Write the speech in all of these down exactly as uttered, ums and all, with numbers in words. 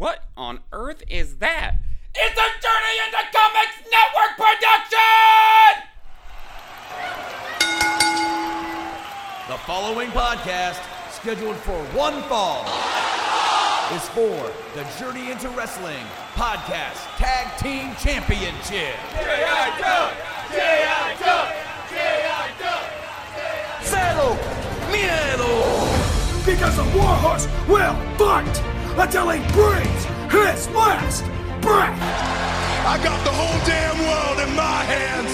What on earth is that? It's a Journey Into Comics Network production! The following podcast, scheduled for one fall, is for the Journey Into Wrestling Podcast Tag Team Championship. J I. Duck! J I. Duck! J I. Duck! Cero! Miedo! Because the Warhorse will fight until he breathes his last breath! I got the whole damn world in my hands!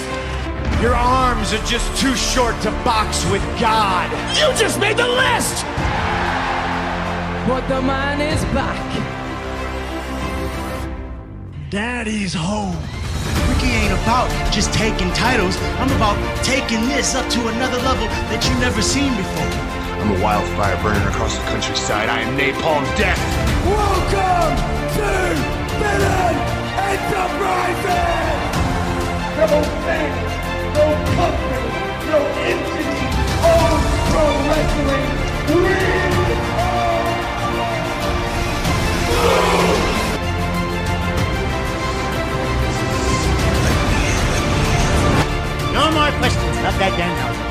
Your arms are just too short to box with God! You just made the list! But the man is back. Daddy's home. Ricky ain't about just taking titles. I'm about taking this up to another level that you've never seen before. I'm a wildfire burning across the countryside. I am napalm death. Welcome to Villain Enterprises! No thing, no company, no entity, all pro wrestling. We are... No more questions about that damn house.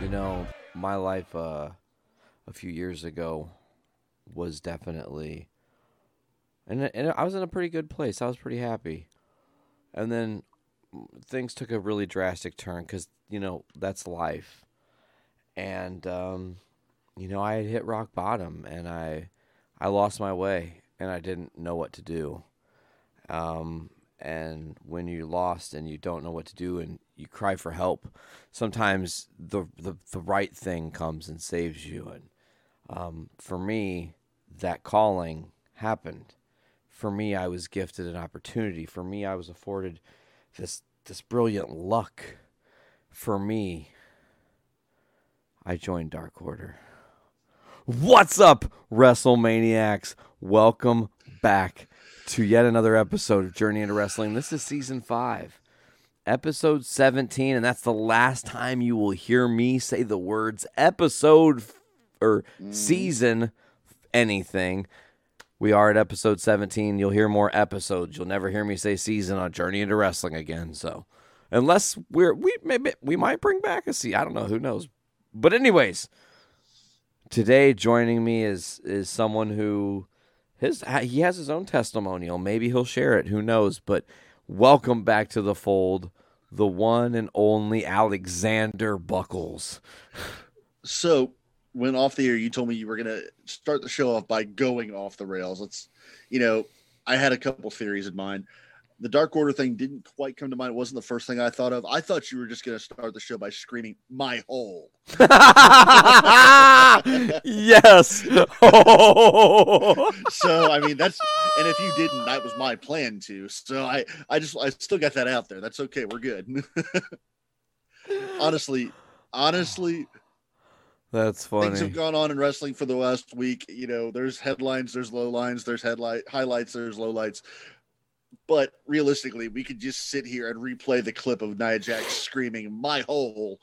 You know, my life uh, a few years ago was definitely, and, and I was in a pretty good place. I was pretty happy. And then things took a really drastic turn because, you know, that's life. And, um, you know, I had hit rock bottom and I, I lost my way. And I didn't know what to do. Um, and when you're lost and you don't know what to do and you cry for help, sometimes the the, the right thing comes and saves you. And um, for me, that calling happened. For me, I was gifted an opportunity. For me, I was afforded this this brilliant luck. For me, I joined Dark Order. What's up, WrestleManiacs? Welcome back to yet another episode of Journey Into Wrestling. This is Season five, Episode seventeen, and that's the last time you will hear me say the words episode f- or season anything. We are at Episode seventeen. You'll hear more episodes. You'll never hear me say season on Journey Into Wrestling again. So unless we're, we maybe we might bring back a season. I don't know. Who knows? But anyways... Today, joining me is is someone who his he has his own testimonial. Maybe he'll share it. Who knows? But welcome back to the fold, the one and only Alexander Buckles. So, when off the air, you told me you were going to start the show off by going off the rails. Let's, you know, I had a couple theories in mind. The Dark Order thing didn't quite come to mind. It wasn't the first thing I thought of. I thought you were just going to start the show by screaming, "My hole!" Yes. Oh. So, I mean, that's, and if you didn't, that was my plan to. So I, I just, I still got that out there. That's okay. We're good. honestly, honestly. That's funny. Things have gone on in wrestling for the last week. You know, there's headlines, there's low lines, there's headlight highlights, there's low lights. But realistically, we could just sit here and replay the clip of Nia Jax screaming "my hole"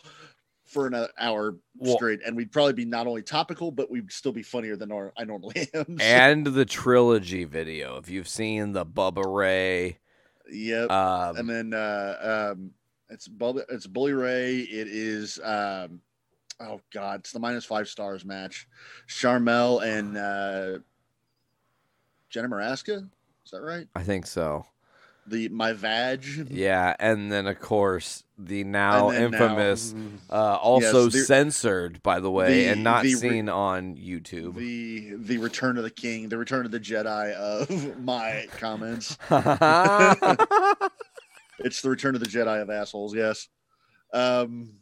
for an hour well, straight, and we'd probably be not only topical, but we'd still be funnier than our, I normally am. And the trilogy video, if you've seen the Bubba Ray, yep, um, and then uh, um, it's Bubba, it's Bully Ray. It is, um, oh god, it's the minus five stars match, Charmel and uh, Jenna Maraska. Is that right? I think so. The my vag. Yeah, and then of course the now infamous, now, uh, also yes, the, censored by the way, the, and not the, seen on YouTube. The the Return of the King, the Return of the Jedi of my comments. It's the Return of the Jedi of assholes. Yes. Um,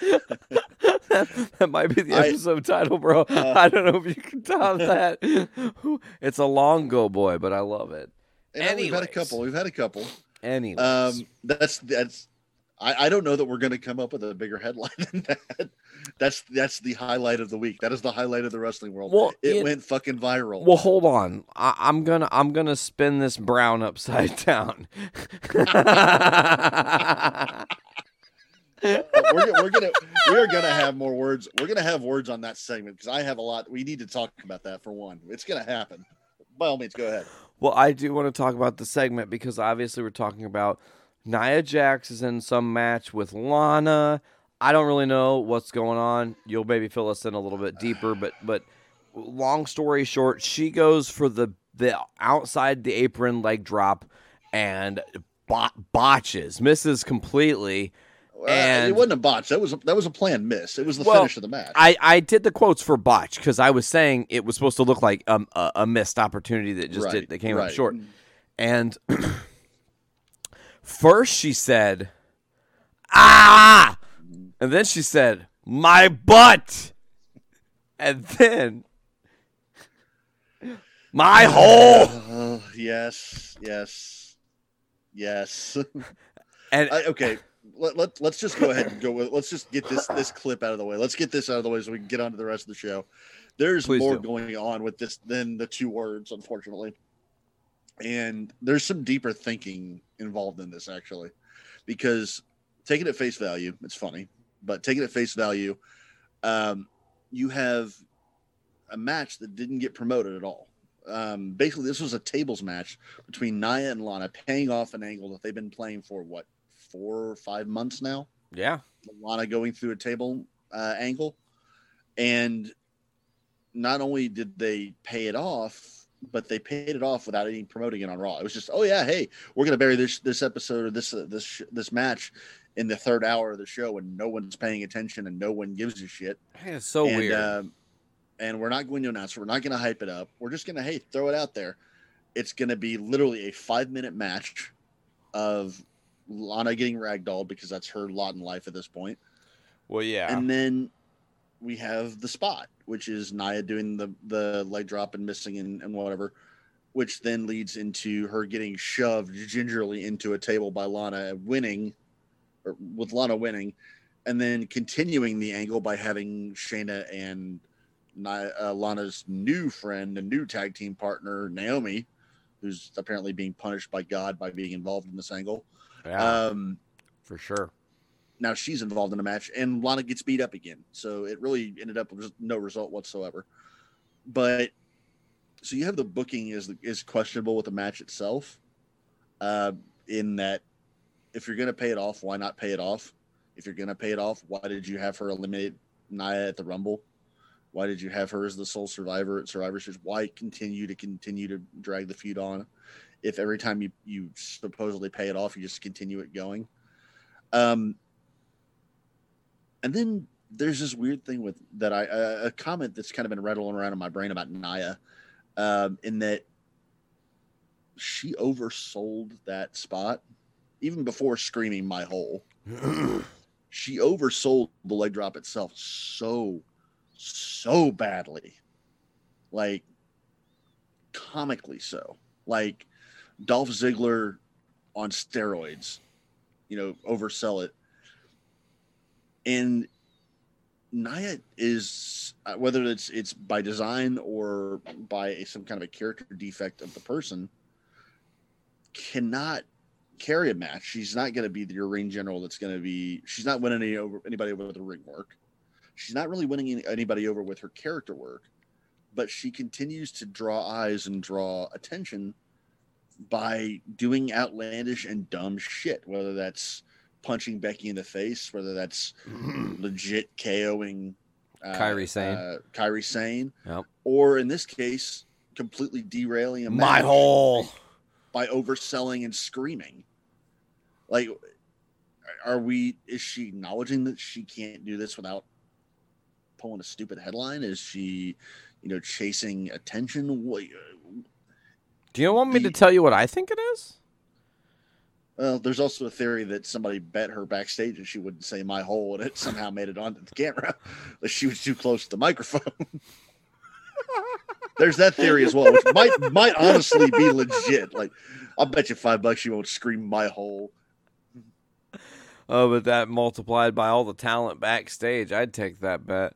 that, that might be the episode I, title, bro. Uh, I don't know if you can top that. It's a long go, boy, but I love it. And we've had a couple. We've had a couple. Anyways, um, that's that's. I, I don't know that we're going to come up with a bigger headline than that. That's that's the highlight of the week. That is the highlight of the wrestling world. Well, it, it went fucking viral. Well, hold on. I, I'm gonna I'm gonna spin this brown upside down. we're, we're gonna we're gonna have more words. We're gonna have words on that segment because I have a lot. We need to talk about that for one. It's gonna happen. By all means, go ahead. Well, I do want to talk about the segment because obviously we're talking about Nia Jax is in some match with Lana. I don't really know what's going on. You'll maybe fill us in a little bit deeper, but but long story short, she goes for the the outside the apron leg drop and bot- botches, misses completely. And uh, it wasn't a botch. That was a, that was a planned miss. It was the well, finish of the match. I, I did the quotes for botch because I was saying it was supposed to look like um, a, a missed opportunity that just right, did, that came right. up short. And first she said, "Ah," and then she said, "My butt," and then "My hole." Uh, yes, yes, yes. And I, okay. Let, let, let's just go ahead and go with let's just get this this clip out of the way. Let's get this out of the way so we can get on to the rest of the show. There's Please more do. going on with this than the two words, unfortunately. And there's some deeper thinking involved in this, actually. Because taking it at face value, it's funny, but taking it at face value, um, you have a match that didn't get promoted at all. Um, basically, this was a tables match between Nia and Lana, paying off an angle that they've been playing for, what, four or five months now? Yeah. Lana going through a table uh, angle. And not only did they pay it off, but they paid it off without even promoting it on Raw. It was just, oh, yeah, hey, we're going to bury this this episode or this, uh, this, sh- this match in the third hour of the show, and no one's paying attention and no one gives a shit. It's so and, weird. Uh, and we're not going to announce it. We're not going to hype it up. We're just going to, hey, throw it out there. It's going to be literally a five-minute match of – Lana getting ragdolled because that's her lot in life at this point. Well, yeah. And then we have the spot, which is Nia doing the, the leg drop and missing and, and whatever, which then leads into her getting shoved gingerly into a table by Lana, winning, or with Lana winning, and then continuing the angle by having Shayna and Nia, uh, Lana's new friend and new tag team partner, Naomi, who's apparently being punished by God by being involved in this angle. Yeah, um, for sure. Now she's involved in a match, and Lana gets beat up again. So it really ended up with no result whatsoever. But so you have the booking is is questionable with the match itself. Uh, in that, if you're going to pay it off, why not pay it off? If you're going to pay it off, why did you have her eliminate Nia at the Rumble? Why did you have her as the sole survivor at Survivor Series? Why continue to continue to drag the feud on? If every time you, you supposedly pay it off, you just continue it going. Um, and then there's this weird thing with that. I, uh, a comment that's kind of been rattling around in my brain about Nia, um, in that she oversold that spot even before screaming "my hole." She oversold the leg drop itself so, so badly, like comically so. Like Dolph Ziggler on steroids, you know, oversell it. And Nia is, whether it's it's by design or by a, some kind of a character defect of the person, cannot carry a match. She's not going to be your ring general. That's going to be. She's not winning any over anybody over with her ring work. She's not really winning any, anybody over with her character work. But she continues to draw eyes and draw attention by doing outlandish and dumb shit, whether that's punching Becky in the face, whether that's legit KOing uh, Kairi Sane, uh, Kairi Sane yep. or in this case, completely derailing a my hole by overselling and screaming. Like, are we, is she acknowledging that she can't do this without pulling a stupid headline? Is she, you know, chasing attention? Do you want me the, to tell you what I think it is? Well, there's also a theory that somebody bet her backstage and she wouldn't say "my hole," and it somehow made it onto the camera, but she was too close to the microphone. There's that theory as well, which might might honestly be legit. Like, I'll bet you five bucks she won't scream "my hole." Oh, but that multiplied by all the talent backstage, I'd take that bet.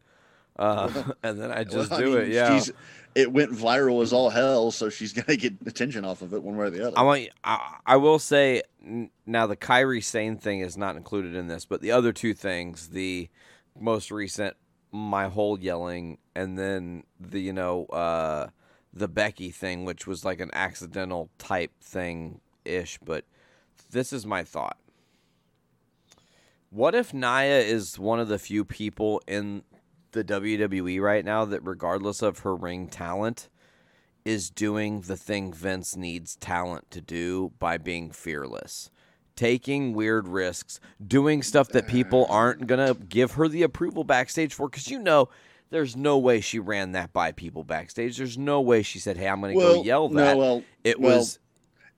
Uh, and then I just well, do I mean, it. Yeah. She's, it went viral as all hell, so she's going to get attention off of it one way or the other. I want, I, I will say, now the Kairi Sane thing is not included in this, but the other two things, the most recent, my whole yelling, and then the, you know, uh, the Becky thing, which was like an accidental type thing-ish, but this is my thought. What if Nia is one of the few people in the W W E right now that, regardless of her ring talent, is doing the thing Vince needs talent to do by being fearless, taking weird risks, doing stuff that people aren't going to give her the approval backstage for? Because, you know, there's no way she ran that by people backstage. There's no way she said, hey, I'm going to well, go yell that. No, well, it well, was.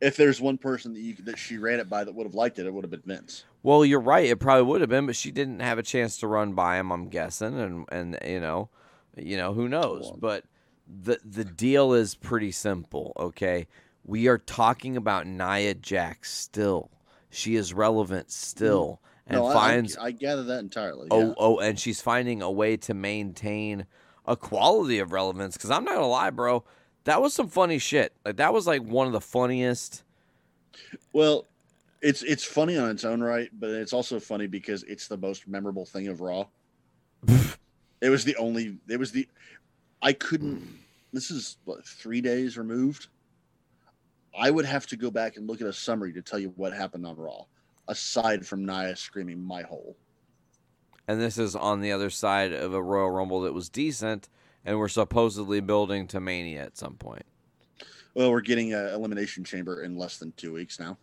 If there's one person that, you, that she ran it by that would have liked it, it would have been Vince. Well, you're right. It probably would have been, but she didn't have a chance to run by him, I'm guessing, and and you know, you know who knows. But the the deal is pretty simple. Okay, we are talking about Nia Jax still. She is relevant still, and no, finds I, I gather that entirely. Yeah. Oh, oh, and she's finding a way to maintain a quality of relevance. Because I'm not gonna lie, bro, that was some funny shit. Like that was like one of the funniest. Well. It's it's funny on its own right, but it's also funny because it's the most memorable thing of Raw. It was the only. It was the. I couldn't. This is what, three days removed. I would have to go back and look at a summary to tell you what happened on Raw, aside from Nia screaming "my hole." And this is on the other side of a Royal Rumble that was decent, and we're supposedly building to Mania at some point. Well, we're getting an Elimination Chamber in less than two weeks now.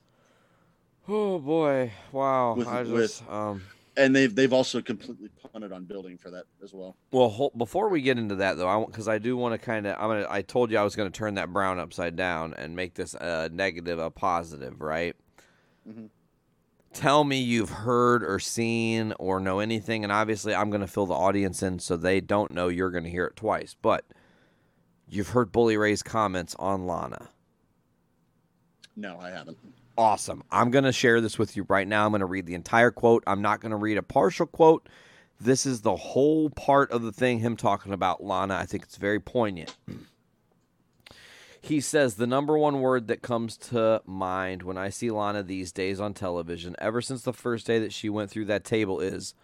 Oh boy! Wow, with, I just, with, um, and they've they've also completely punted on building for that as well. Well, hold, before we get into that though, I because I do want to kind of I'm gonna I told you I was gonna turn that brown upside down and make this a negative a positive, right? Mm-hmm. Tell me you've heard or seen or know anything, and obviously I'm gonna fill the audience in so they don't know you're gonna hear it twice. But you've heard Bully Ray's comments on Lana? No, I haven't. Awesome. I'm going to share this with you right now. I'm going to read the entire quote. I'm not going to read a partial quote. This is the whole part of the thing, him talking about Lana. I think it's very poignant. He says, the number one word that comes to mind when I see Lana these days on television, ever since the first day that she went through that table, is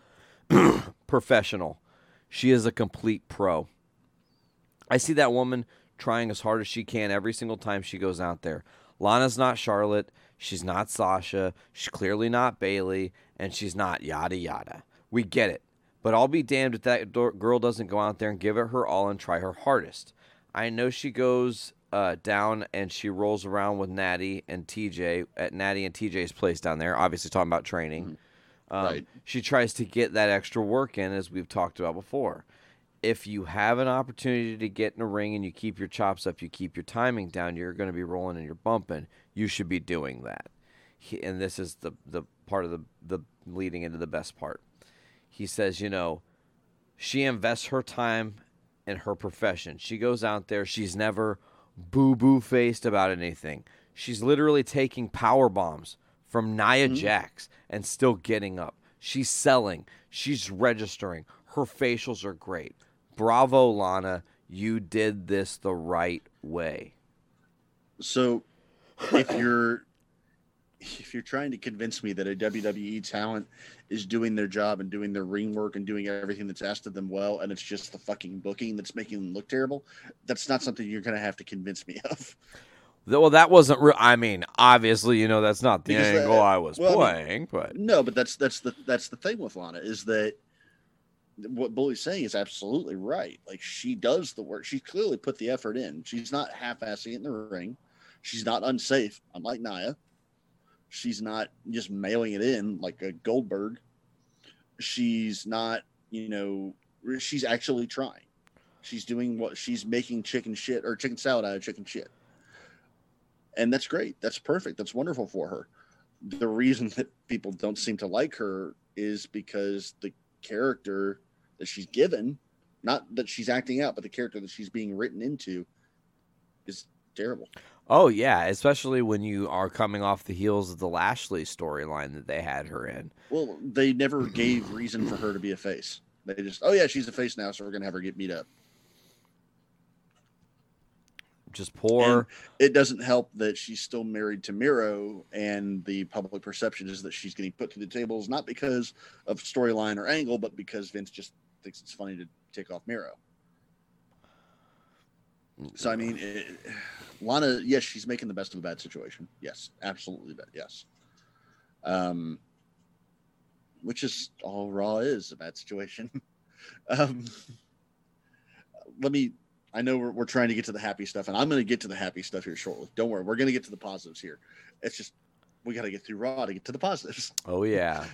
professional. She is a complete pro. I see that woman trying as hard as she can every single time she goes out there. Lana's not Charlotte. She's not Sasha, she's clearly not Bailey, and she's not yada yada. We get it, but I'll be damned if that do- girl doesn't go out there and give it her all and try her hardest. I know she goes uh, down and she rolls around with Natty and T J at Natty and T J's place down there, obviously talking about training. Um, right. She tries to get that extra work in, as we've talked about before. If you have an opportunity to get in a ring and you keep your chops up, you keep your timing down, you're going to be rolling and you're bumping. You should be doing that. He, and this is the, the part of the, the leading into the best part. He says, you know, she invests her time in her profession. She goes out there. She's never boo-boo faced about anything. She's literally taking power bombs from Nia mm-hmm. Jax and still getting up. She's selling. She's registering. Her facials are great. Bravo, Lana. You did this the right way. So if you're if you're trying to convince me that a W W E talent is doing their job and doing their ring work and doing everything that's asked of them well, and it's just the fucking booking that's making them look terrible, that's not something you're going to have to convince me of. Well, that wasn't real. I mean, obviously, you know, that's not the because angle that, I was well, playing. I mean, but No, but that's that's the that's the thing with Lana is that what Bully's saying is absolutely right. Like, she does the work. She clearly put the effort in. She's not half-assing it in the ring. She's not unsafe, unlike Nia. She's not just mailing it in like a Goldberg. She's not, you know, she's actually trying. She's doing what she's making chicken shit or chicken salad out of chicken shit. And that's great. That's perfect. That's wonderful for her. The reason that people don't seem to like her is because the character that she's given, not that she's acting out, but the character that she's being written into is terrible. Oh, yeah, especially when you are coming off the heels of the Lashley storyline that they had her in. Well, they never gave reason for her to be a face. They just, oh yeah, she's a face now, so we're gonna have her get beat up. Just poor. And it doesn't help that she's still married to Miro, and the public perception is that she's getting put to the tables not because of storyline or angle, but because Vince just thinks it's funny to take off Miro. So I mean, it, Lana, yes, she's making the best of a bad situation. Yes, absolutely, bad, yes. Um, which is all Raw is, a bad situation. um, let me. I know we're, we're trying to get to the happy stuff, and I'm going to get to the happy stuff here shortly. Don't worry. We're going to get to the positives here. It's just we got to get through Raw to get to the positives. Oh, yeah.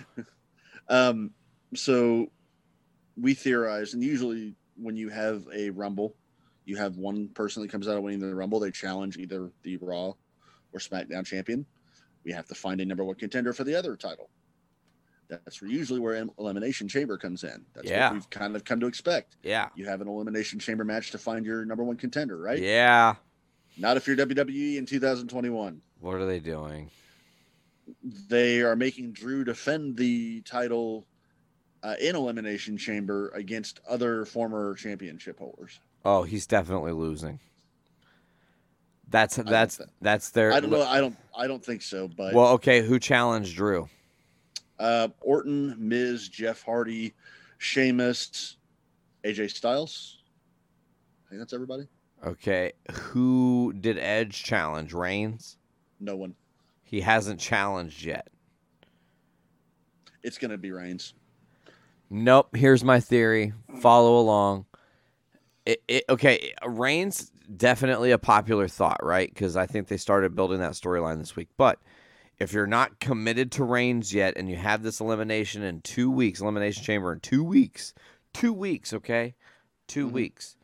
um, so we theorize, and usually when you have a Rumble, you have one person that comes out of winning the Rumble. They challenge either the Raw or SmackDown champion. We have to find a number one contender for the other title. That's usually where Elimination Chamber comes in. That's yeah. what we've kind of come to expect. Yeah. You have an Elimination Chamber match to find your number one contender, right? Yeah. Not if you're W W E in two thousand twenty-one. What are they doing? They are making Drew defend the title uh, in Elimination Chamber against other former championship holders. Oh, he's definitely losing. That's that's think, that's their. I don't know. I don't. I don't think so. But well, okay. Who challenged Drew? Uh, Orton, Miz, Jeff Hardy, Sheamus, A J Styles. I think that's everybody. Okay. Who did Edge challenge? Reigns? No one. He hasn't challenged yet. It's going to be Reigns. Nope. Here's my theory. Follow along. It, it, okay. Reigns, definitely a popular thought, right? Because I think they started building that storyline this week. But if you're not committed to Reigns yet and you have this elimination in two weeks, elimination chamber in two weeks, two weeks, okay? Two mm-hmm. weeks.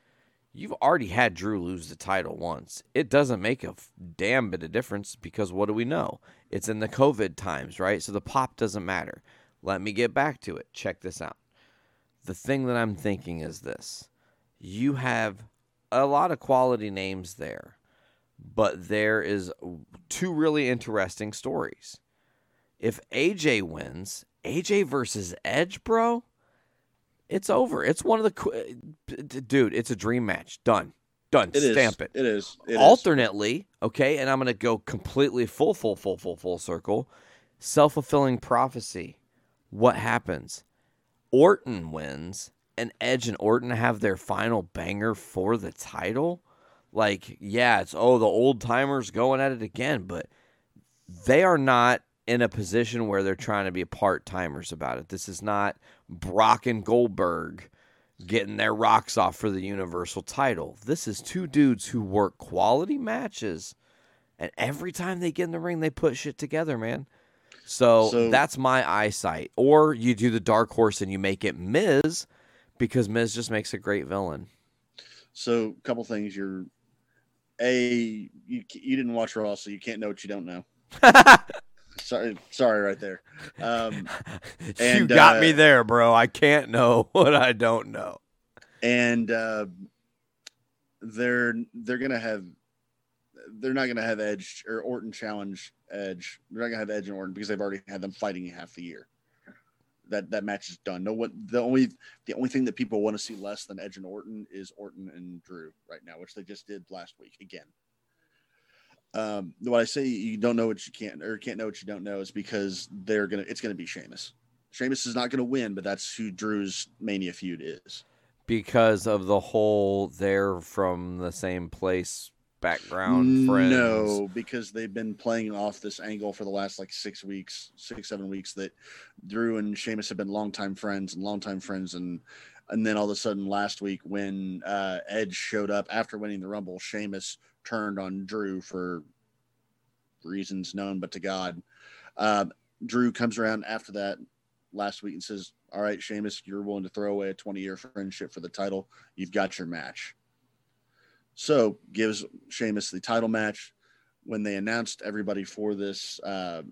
You've already had Drew lose the title once. It doesn't make a damn bit of difference because what do we know? It's in the COVID times, right? So the pop doesn't matter. Let me get back to it. Check this out. The thing that I'm thinking is this. You have a lot of quality names there. But there is two really interesting stories. If A J wins, A J versus Edge, bro, it's over. It's one of the qu- dude. It's a dream match. Done, done. It Stamp is. it. It is. It Alternately, is. okay. And I'm gonna go completely full, full, full, full, full circle. Self-fulfilling prophecy. What happens? Orton wins, and Edge and Orton have their final banger for the title. Like, yeah, it's, oh, the old timers going at it again, but they are not in a position where they're trying to be part-timers about it. This is not Brock and Goldberg getting their rocks off for the Universal title. This is two dudes who work quality matches, and every time they get in the ring, they put shit together, man. So, so that's my eyesight. Or you do the dark horse and you make it Miz, because Miz just makes a great villain. So, a couple things. You're... A, you you didn't watch Raw, so you can't know what you don't know. sorry, sorry, right there. Um, and, you got uh, me there, bro. I can't know what I don't know. And uh, they're they're gonna have they're not gonna have Edge or Orton challenge Edge. They're not gonna have Edge and Orton because they've already had them fighting half the year. That that match is done. No one. The only the only thing that people want to see less than Edge and Orton is Orton and Drew right now, which they just did last week again. Um, what I say you don't know what you can't or can't know what you don't know is because they're gonna. It's gonna be Sheamus. Sheamus is not gonna win, but that's who Drew's Mania feud is because of the whole they're from the same place background friends. No, because they've been playing off this angle for the last like six weeks, six, seven weeks that Drew and Sheamus have been longtime friends and longtime friends. And, and then all of a sudden last week when uh, Edge showed up after winning the Rumble, Sheamus turned on Drew for reasons known, but to God. Uh, Drew comes around after that last week and says, all right, Sheamus, you're willing to throw away a twenty year friendship for the title. You've got your match. So gives Sheamus the title match. When they announced everybody for this uh,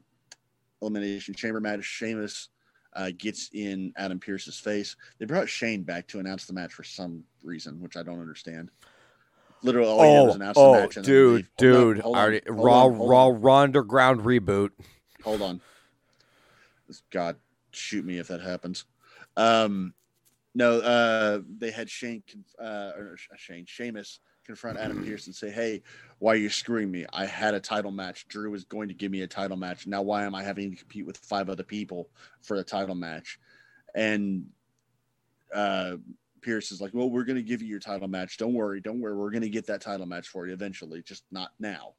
Elimination Chamber match, Sheamus uh, gets in Adam Pearce's face. They brought Shane back to announce the match for some reason, which I don't understand. Literally, all oh, he did was announce oh, the match. And dude, dude, on, already, on, raw, on, raw, on. raw underground reboot. Hold on. God, shoot me if that happens. Um, No, uh, they had Shane, uh, or Shane, Sheamus confront Adam Pearce and say, "Hey, why are you screwing me? I had a title match. Drew is going to give me a title match. Now why am I having to compete with five other people for a title match?" And uh, Pearce is like, "Well, we're going to give you your title match. Don't worry, don't worry. We're going to get that title match for you eventually, just not now."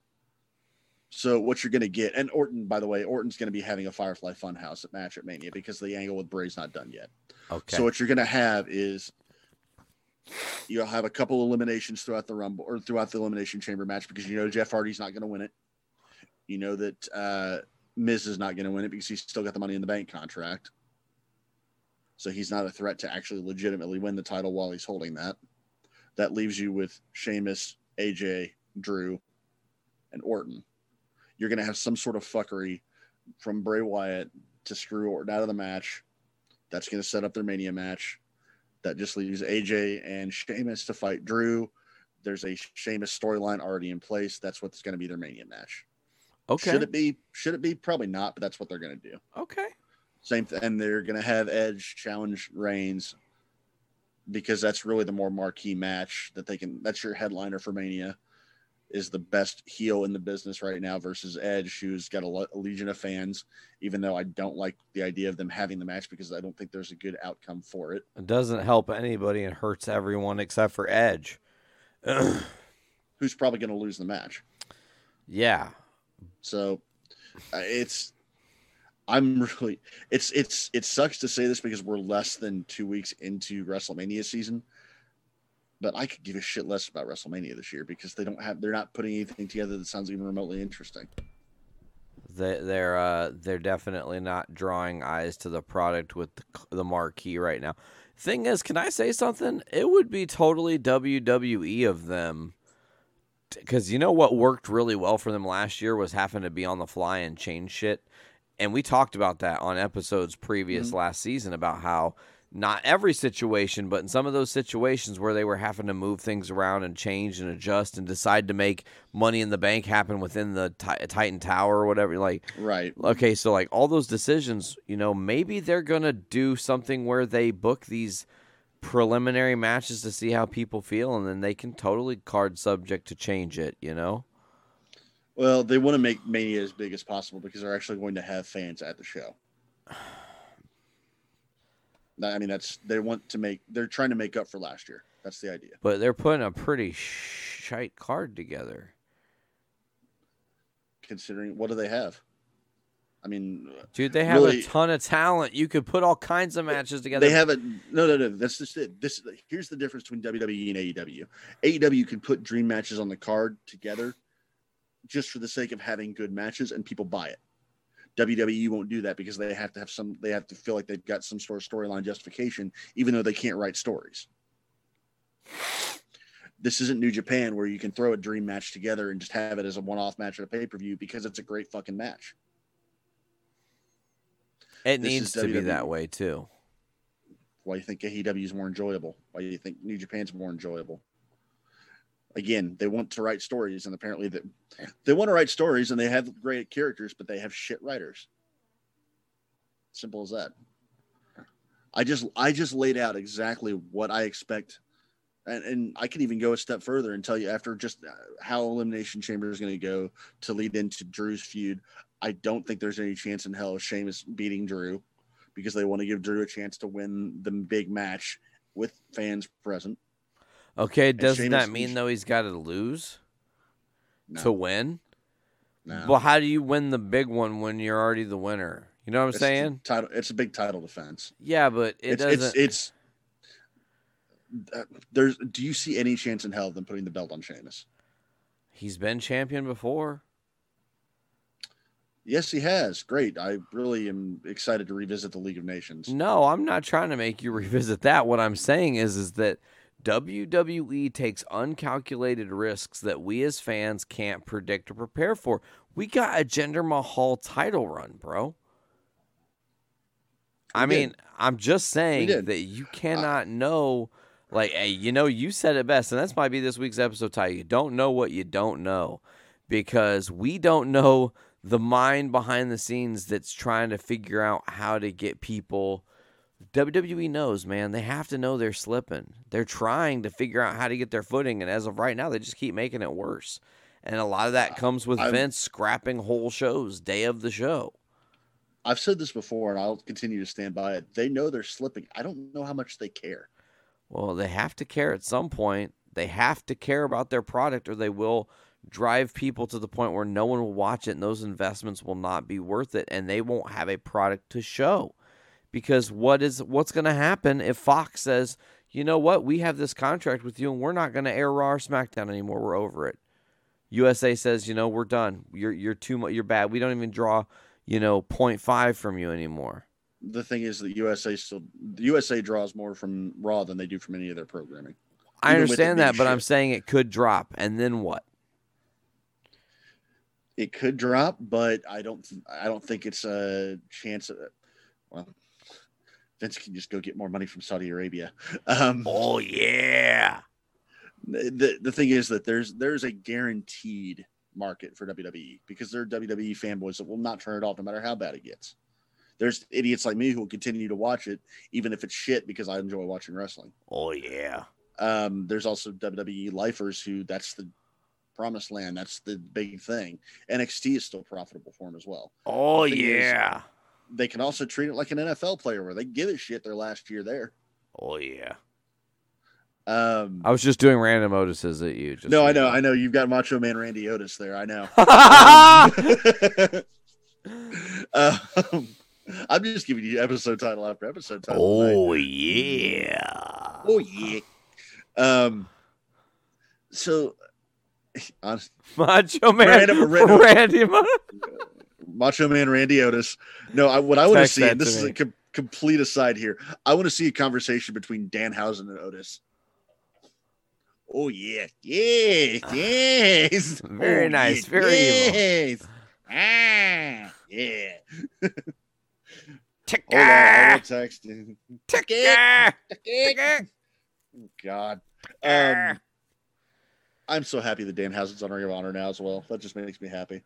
So what you're going to get, and Orton, by the way, Orton's going to be having a Firefly Funhouse at Match at Mania because the angle with Bray's not done yet. Okay. So what you're going to have is you'll have a couple eliminations throughout the Rumble or throughout the Elimination Chamber match because you know Jeff Hardy's not going to win it. You know that uh, Miz is not going to win it because he's still got the Money in the Bank contract. So he's not a threat to actually legitimately win the title while he's holding that. That leaves you with Sheamus, A J, Drew, and Orton. You're going to have some sort of fuckery from Bray Wyatt to screw Orton out of the match. That's going to set up their Mania match. That just leaves A J and Sheamus to fight Drew. There's a Sheamus storyline already in place. That's what's going to be their Mania match. Okay. Should it be? Should it be? Probably not, but that's what they're going to do. Okay. Same thing. And they're going to have Edge challenge Reigns because that's really the more marquee match that they can. That's your headliner for Mania. Is the best heel in the business right now versus Edge, who's got a, le- a legion of fans, even though I don't like the idea of them having the match because I don't think there's a good outcome for it. It doesn't help anybody and hurts everyone except for Edge. Who's probably going to lose the match. Yeah. So uh, it's, I'm really, it's, it's, it sucks to say this because we're less than two weeks into WrestleMania season. But I could give a shit less about WrestleMania this year because they don't have—they're not putting anything together that sounds even remotely interesting. They, they're uh, they're definitely not drawing eyes to the product with the, the marquee right now. Thing is, can I say something? It would be totally W W E of them because you know what worked really well for them last year was having to be on the fly and change shit, and we talked about that on episodes previous mm-hmm. last season about how. Not every situation, but in some of those situations where they were having to move things around and change and adjust and decide to make Money in the Bank happen within the t- Titan Tower or whatever. Like, right. Okay, so like all those decisions, you know, maybe they're going to do something where they book these preliminary matches to see how people feel, and then they can totally card subject to change it, you know? Well, they want to make Mania as big as possible because they're actually going to have fans at the show. I mean, that's they want to make. They're trying to make up for last year. That's the idea. But they're putting a pretty shite card together. Considering what do they have? I mean, dude, they have really, a ton of talent. You could put all kinds of matches together. They have a no, no, no. That's just it. This here's the difference between W W E and A E W. A E W can put dream matches on the card together, just for the sake of having good matches, and people buy it. W W E won't do that because they have to have some, they have to feel like they've got some sort of storyline justification, even though they can't write stories. This isn't New Japan where you can throw a dream match together and just have it as a one-off match at a pay-per-view because it's a great fucking match. It this needs to W W E. Be that way too. Why do you think A E W is more enjoyable? Why do you think New Japan's more enjoyable? Again, they want to write stories, and apparently that they, they want to write stories, and they have great characters, but they have shit writers. Simple as that. I just I just laid out exactly what I expect, and, and I can even go a step further and tell you after just how Elimination Chamber is going to go to lead into Drew's feud. I don't think there's any chance in hell of Sheamus beating Drew because they want to give Drew a chance to win the big match with fans present. Okay, doesn't that mean, though, he's got to lose no. to win? No. Well, how do you win the big one when you're already the winner? You know what I'm it's saying? Title, it's a big title defense. Yeah, but it it's, doesn't... It's, it's uh, there's. Do you see any chance in hell of them putting the belt on Sheamus? He's been champion before. Yes, he has. Great. I really am excited to revisit the League of Nations. No, I'm not trying to make you revisit that. What I'm saying is, is that... W W E takes uncalculated risks that we as fans can't predict or prepare for. We got a Jinder Mahal title run, bro. I we mean, did. I'm just saying that you cannot I... know, like, hey, you know, you said it best, and that's might be this week's episode title. You don't know what you don't know because we don't know the mind behind the scenes that's trying to figure out how to get people W W E knows, man. They have to know they're slipping. They're trying to figure out how to get their footing, and as of right now, they just keep making it worse. And a lot of that comes with I'm, Vince scrapping whole shows, day of the show. I've said this before, and I'll continue to stand by it. They know they're slipping. I don't know how much they care. Well, they have to care at some point. They have to care about their product, or they will drive people to the point where no one will watch it, and those investments will not be worth it, and they won't have a product to show. Because what is what's going to happen if Fox says, you know what, we have this contract with you, and we're not going to air Raw or SmackDown anymore. We're over it. U S A says, you know, we're done. You're you're too much. You're bad. We don't even draw, you know, point five from you anymore. The thing is that U S A still the U S A draws more from Raw than they do from any of their programming. I understand that, but shit. I'm saying it could drop, and then what? It could drop, but I don't. I don't think it's a chance. Of, well, Vince can just go get more money from Saudi Arabia. Um, oh yeah. The the thing is that there's there's a guaranteed market for W W E because there are W W E fanboys that will not turn it off no matter how bad it gets. There's idiots like me who will continue to watch it even if it's shit because I enjoy watching wrestling. Oh yeah. Um, there's also W W E lifers who that's the promised land. That's the big thing. N X T is still profitable for them as well. Oh the yeah. They can also treat it like an N F L player where they give a shit their last year there. Oh yeah. Um, I was just doing random Otises at you. Just no, I know, that. I know. You've got Macho Man Randy Otis there. I know. um, um, I'm just giving you episode title after episode title. Oh tonight. yeah. Oh yeah. Um. So, honestly, Macho Man random, random, Randy Macho Man Randy Otis. No, I, what I want to see. And this to is me. a com- complete aside here. I want to see a conversation between Danhausen and Otis. Oh, yeah. Yes. Yes. Uh, very oh, nice. Yeah, very yes. Ah, yeah. Ticker. Hold on, I'll text you. Ticker. Ticker. God. Ticker. Um, I'm so happy that Danhausen's on Ring of Honor now as well. That just makes me happy.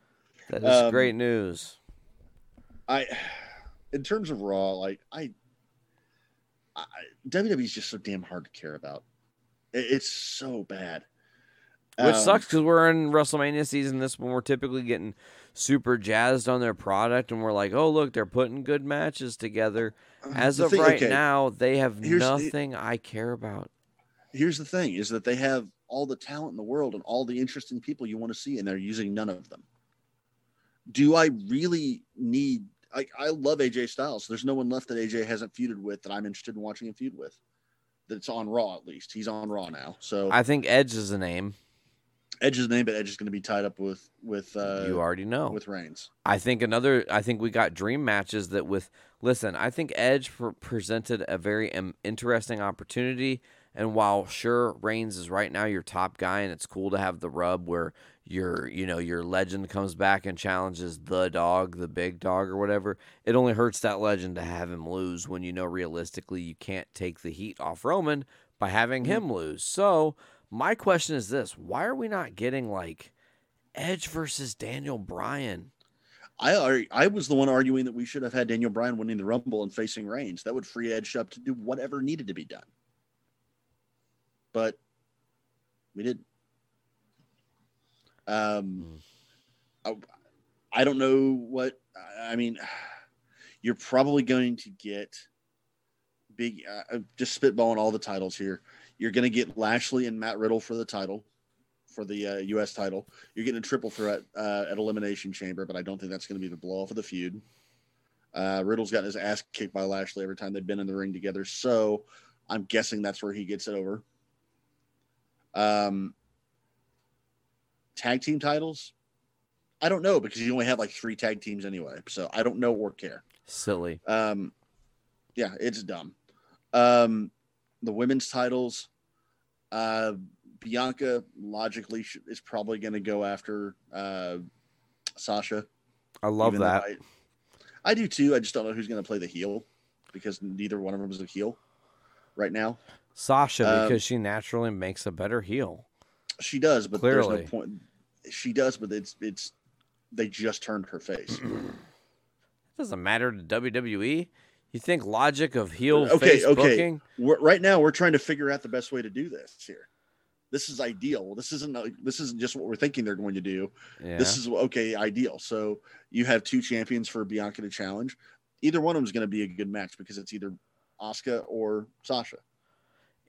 That is um, great news. I, in terms of Raw, like, I, I W W E is just so damn hard to care about. It's so bad. Which um, sucks because we're in WrestleMania season this when we're typically getting super jazzed on their product and we're like, oh, look, they're putting good matches together. As of thing, right okay, now, they have nothing the, I care about. Here's the thing is that they have all the talent in the world and all the interesting people you want to see, and they're using none of them. Do I really need I, – I love A J Styles. There's no one left that A J hasn't feuded with that I'm interested in watching him feud with. That's on Raw, at least. He's on Raw now. So I think Edge is the name. Edge is the name, but Edge is going to be tied up with with uh, you already know with Reigns. I think another. I think we got dream matches that with. Listen, I think Edge pre- presented a very um, interesting opportunity. And while sure Reigns is right now your top guy, and it's cool to have the rub where your you know your legend comes back and challenges the dog, the big dog or whatever, it only hurts that legend to have him lose when you know realistically you can't take the heat off Roman by having him lose. So my question is this: why are we not getting like Edge versus Daniel Bryan? I I was the one arguing that we should have had Daniel Bryan winning the Rumble and facing Reigns. That would free Edge up to do whatever needed to be done. But we didn't. Um, I, I don't know what I mean. You're probably going to get big. Uh, just spitballing all the titles here. You're going to get Lashley and Matt Riddle for the title, for the uh, U S title. You're getting a triple threat uh, at Elimination Chamber, but I don't think that's going to be the blow off of the feud. Uh, Riddle's gotten his ass kicked by Lashley every time they've been in the ring together, so I'm guessing that's where he gets it over. Um, tag team titles? I don't know because you only have like three tag teams anyway, so I don't know or care. Silly. Um, yeah, it's dumb. Um, the women's titles, uh, Bianca logically sh- is probably going to go after uh, Sasha. I love that. I, I do too. I just don't know who's going to play the heel because neither one of them is a heel right now. Sasha, because um, she naturally makes a better heel. She does, but Clearly. There's no point. She does, but it's it's they just turned her face. It doesn't matter to W W E. You think logic of heel okay, face okay. booking? We're, right now, we're trying to figure out the best way to do this here. This is ideal. This isn't uh, this isn't just what we're thinking they're going to do. Yeah. This is, okay, ideal. So you have two champions for Bianca to challenge. Either one of them is going to be a good match because it's either Asuka or Sasha.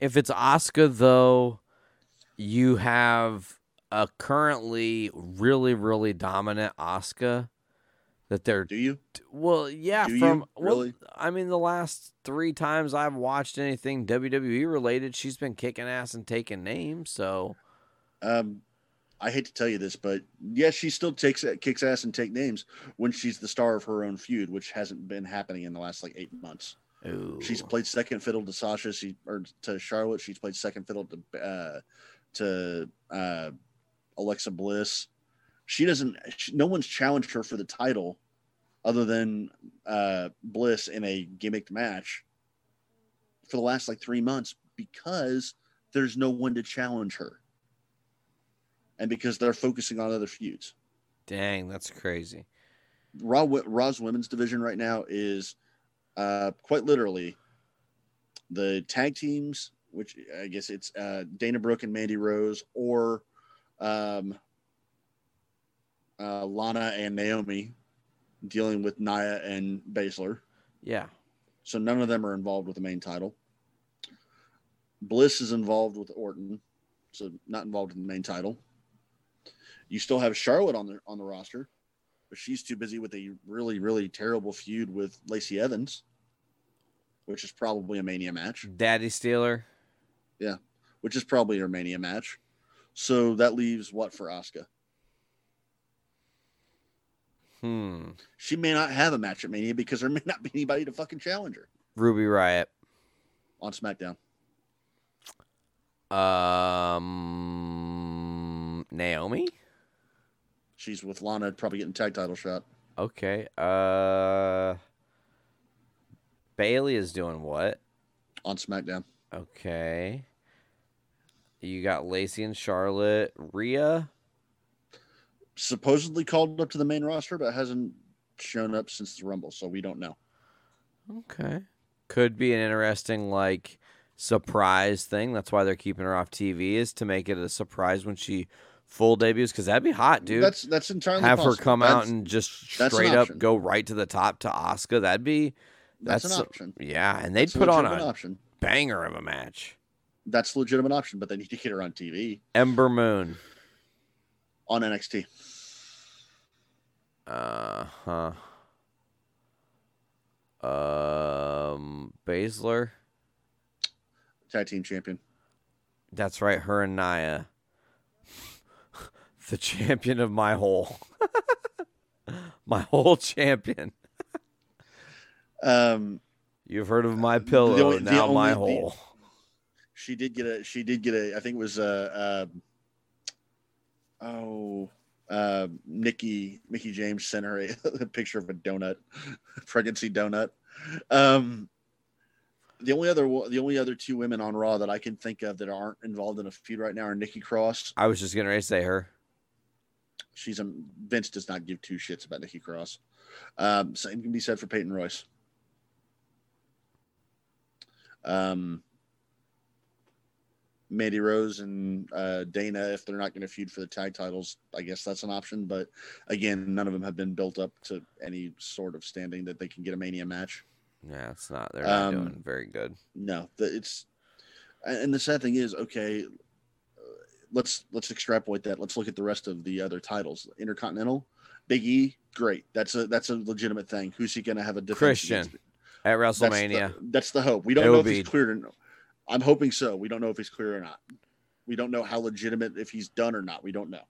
If it's Asuka, though, you have a currently really, really dominant Asuka. That they're do you well yeah do from you? Really? Well, I mean, the last three times I've watched anything W W E related, she's been kicking ass and taking names. So, um, I hate to tell you this, but yeah, she still takes kicks ass and take names when she's the star of her own feud, which hasn't been happening in the last like eight months. Ooh. She's played second fiddle to Sasha, she or to Charlotte. She's played second fiddle to uh, to uh, Alexa Bliss. She doesn't. She, no one's challenged her for the title, other than uh, Bliss in a gimmicked match for the last like three months because there's no one to challenge her, and because they're focusing on other feuds. Dang, that's crazy. Raw, Raw's women's division right now is uh, quite literally the tag teams, which I guess it's uh, Dana Brooke and Mandy Rose, or um, uh, Lana and Naomi. Dealing with Nia and Baszler. Yeah. So none of them are involved with the main title. Bliss is involved with Orton, so not involved in the main title. You still have Charlotte on the on the roster, but she's too busy with a really, really terrible feud with Lacey Evans, which is probably a Mania match. Daddy Stealer. Yeah, which is probably her Mania match. So that leaves what for Asuka? Hmm. She may not have a match at Mania because there may not be anybody to fucking challenge her. Ruby Riott on SmackDown. Um, Naomi. She's with Lana, probably getting tag title shot. Okay. Uh, Bailey is doing what on SmackDown? Okay. You got Lacey and Charlotte. Rhea. Supposedly called up to the main roster, but hasn't shown up since the Rumble, so we don't know. Okay. Could be an interesting, like, surprise thing. That's why they're keeping her off T V, is to make it a surprise when she full debuts, because that'd be hot, dude. That's that's entirely Have possible. Her come that's, out and just straight an up go right to the top to Asuka. That'd be... That's, that's an option. Yeah, and they'd that's put a on a option. Banger of a match. That's a legitimate option, but they need to get her on T V. Ember Moon. On N X T. Uh huh. Um, Baszler, tag team champion. That's right, her and Nia, the champion of my whole, my whole champion. um, you've heard of my pillow, the only, now the only, my whole. The, she did get a. She did get a. I think it was a. a Oh, uh, Nikki, Mickey James sent her a, a picture of a donut, pregnancy donut. Um, the only other, the only other two women on Raw that I can think of that aren't involved in a feud right now are Nikki Cross. I was just going to say her. She's a Vince does not give two shits about Nikki Cross. Um, same can be said for Peyton Royce. Um. Mandy Rose and uh, Dana, if they're not going to feud for the tag titles, I guess that's an option. But again, none of them have been built up to any sort of standing that they can get a Mania match. Yeah, it's not. They're not um, doing very good. No, it's. And the sad thing is, okay, let's let's extrapolate that. Let's look at the rest of the other titles. Intercontinental, Big E, great. That's a that's a legitimate thing. Who's he going to have a defense Christian against? At WrestleMania? That's the, that's the hope. We don't know if he's cleared or not. I'm hoping so. We don't know if he's clear or not. We don't know how legitimate, if he's done or not. We don't know.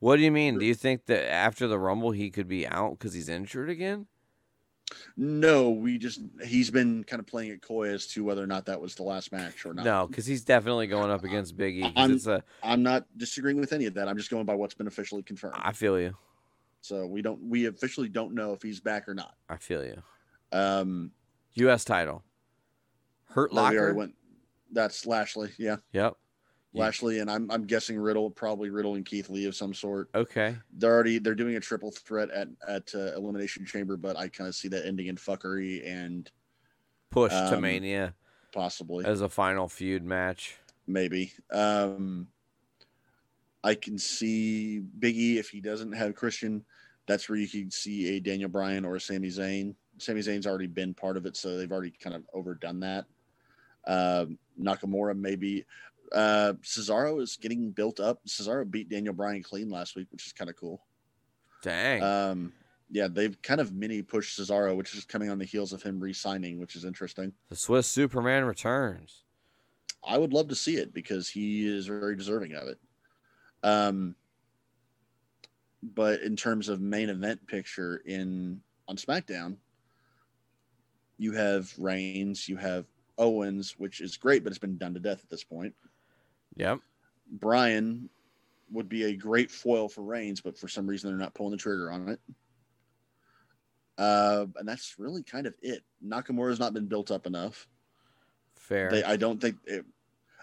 What do you mean? Do you think that after the Rumble, he could be out because he's injured again? No, we just, he's been kind of playing it coy as to whether or not that was the last match or not. No, because he's definitely going up against Big E. I'm, it's a, I'm not disagreeing with any of that. I'm just going by what's been officially confirmed. I feel you. So we don't, we officially don't know if he's back or not. I feel you. Um, U S title. Hurt Locker. No, that's Lashley, yeah. Yep. Lashley, and I'm I'm guessing Riddle, probably Riddle and Keith Lee of some sort. Okay. They're already they're doing a triple threat at at uh, Elimination Chamber, but I kind of see that ending in fuckery and push um, to Mania, possibly as a final feud match. Maybe. Um, I can see Big E, if he doesn't have Christian, that's where you can see a Daniel Bryan or a Sami Zayn. Sami Zayn's already been part of it, so they've already kind of overdone that. Um, Nakamura maybe. Uh, Cesaro is getting built up. Cesaro beat Daniel Bryan clean last week, which is kind of cool. Dang. Um, yeah, they've kind of mini pushed Cesaro, which is coming on the heels of him re-signing, which is interesting. The Swiss Superman returns. I would love to see it because he is very deserving of it. Um, but in terms of main event picture in on SmackDown, you have Reigns, you have Owens, which is great, but it's been done to death at this point. Yep. Bryan would be a great foil for Reigns, but for some reason they're not pulling the trigger on it. Uh, and that's really kind of it. Nakamura's not been built up enough. Fair. They, I don't think it,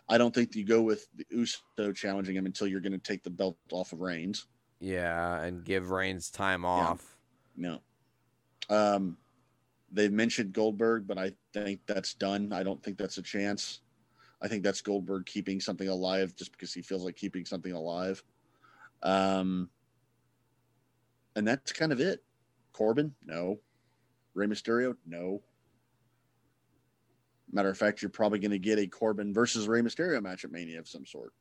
I don't think you go with the Uso challenging him until you're going to take the belt off of Reigns. Yeah, and give Reigns time off. Yeah. No. Um, they've mentioned Goldberg, but I think that's done. I don't think that's a chance. I think that's Goldberg keeping something alive just because he feels like keeping something alive. Um, and that's kind of it. Corbin? No. Rey Mysterio? No. Matter of fact, you're probably going to get a Corbin versus Rey Mysterio match at Mania of some sort.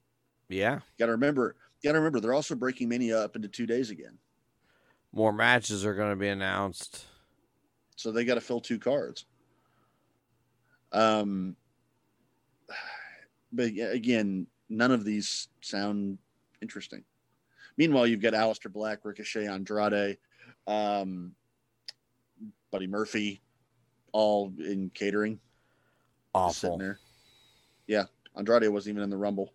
Yeah. Got to remember, got to remember, they're also breaking Mania up into two days again. More matches are going to be announced. So they got to fill two cards. Um, but again, none of these sound interesting. Meanwhile, you've got Aleister Black, Ricochet, Andrade, um, Buddy Murphy, all in catering. Awful. There. Yeah, Andrade wasn't even in the Rumble.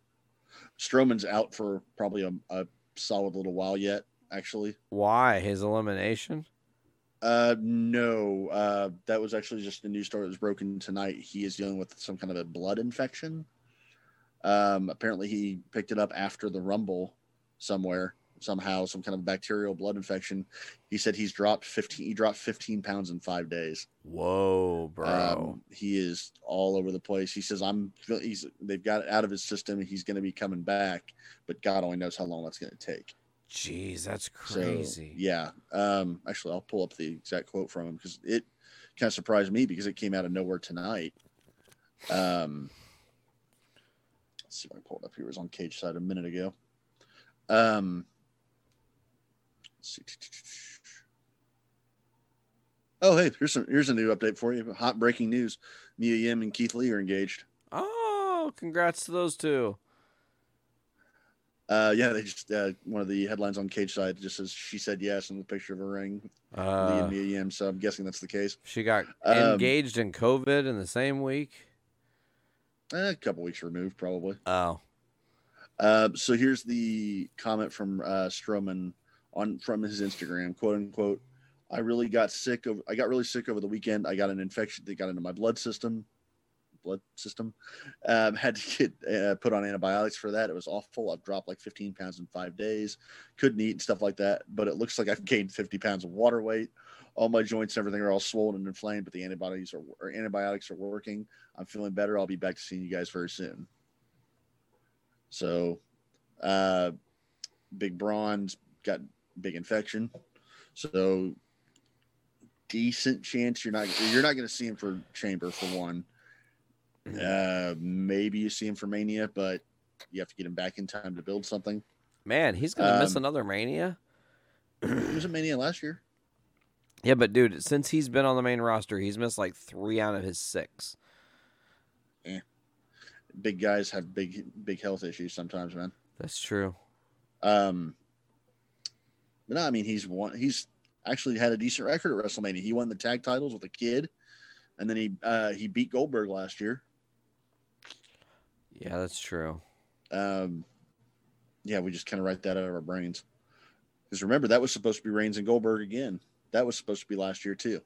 Strowman's out for probably a, a solid little while yet, actually. Why? His elimination? Uh, no. Uh, that was actually just a news story that was broken tonight. He is dealing with some kind of a blood infection. Um, apparently he picked it up after the Rumble somewhere, somehow, some kind of bacterial blood infection. He said he's dropped fifteen. He dropped fifteen pounds in five days. Whoa, bro! Um, he is all over the place. He says, "I'm." He's. They've got it out of his system. He's going to be coming back, but God only knows how long that's going to take. Jeez, that's crazy. So, yeah. Um. Actually, I'll pull up the exact quote from him because it kind of surprised me because it came out of nowhere tonight. Um. Let's see if I pulled up here. It was on Cage Side a minute ago. Um. Oh, hey, here's some here's a new update for you. Hot breaking news. Mia Yim and Keith Lee are engaged. Oh, congrats to those two. Uh, yeah, they just uh, one of the headlines on Cage Side just says she said yes in the picture of her ring. Uh, Lee and Mia Yim, so I'm guessing that's the case. She got um, engaged in COVID in the same week. A couple weeks removed, probably. Oh. Uh, so here's the comment from uh, Strowman on from his Instagram, quote unquote. I really got sick of. I got really sick over the weekend. I got an infection that got into my blood system. Blood system um, had to get uh, put on antibiotics for that. It was awful. I've dropped like fifteen pounds in five days. Couldn't eat and stuff like that. But it looks like I've gained fifty pounds of water weight. All my joints and everything are all swollen and inflamed. But the antibodies are or antibiotics are working. I'm feeling better. I'll be back to seeing you guys very soon. So, uh, Big Braun's got big infection. So decent chance you're not you're not going to see him for Chamber for one. Uh, maybe you see him for Mania, but you have to get him back in time to build something. Man, he's going to um, miss another Mania. He was a Mania last year. Yeah, but dude, since he's been on the main roster, he's missed like three out of his six. Yeah. Big guys have big big health issues sometimes, man. That's true. Um. But no, I mean, he's won, he's actually had a decent record at WrestleMania. He won the tag titles with a kid, and then he uh, he beat Goldberg last year. Yeah, that's true. Um, yeah, we just kind of write that out of our brains. Because remember, that was supposed to be Reigns and Goldberg again. That was supposed to be last year, too.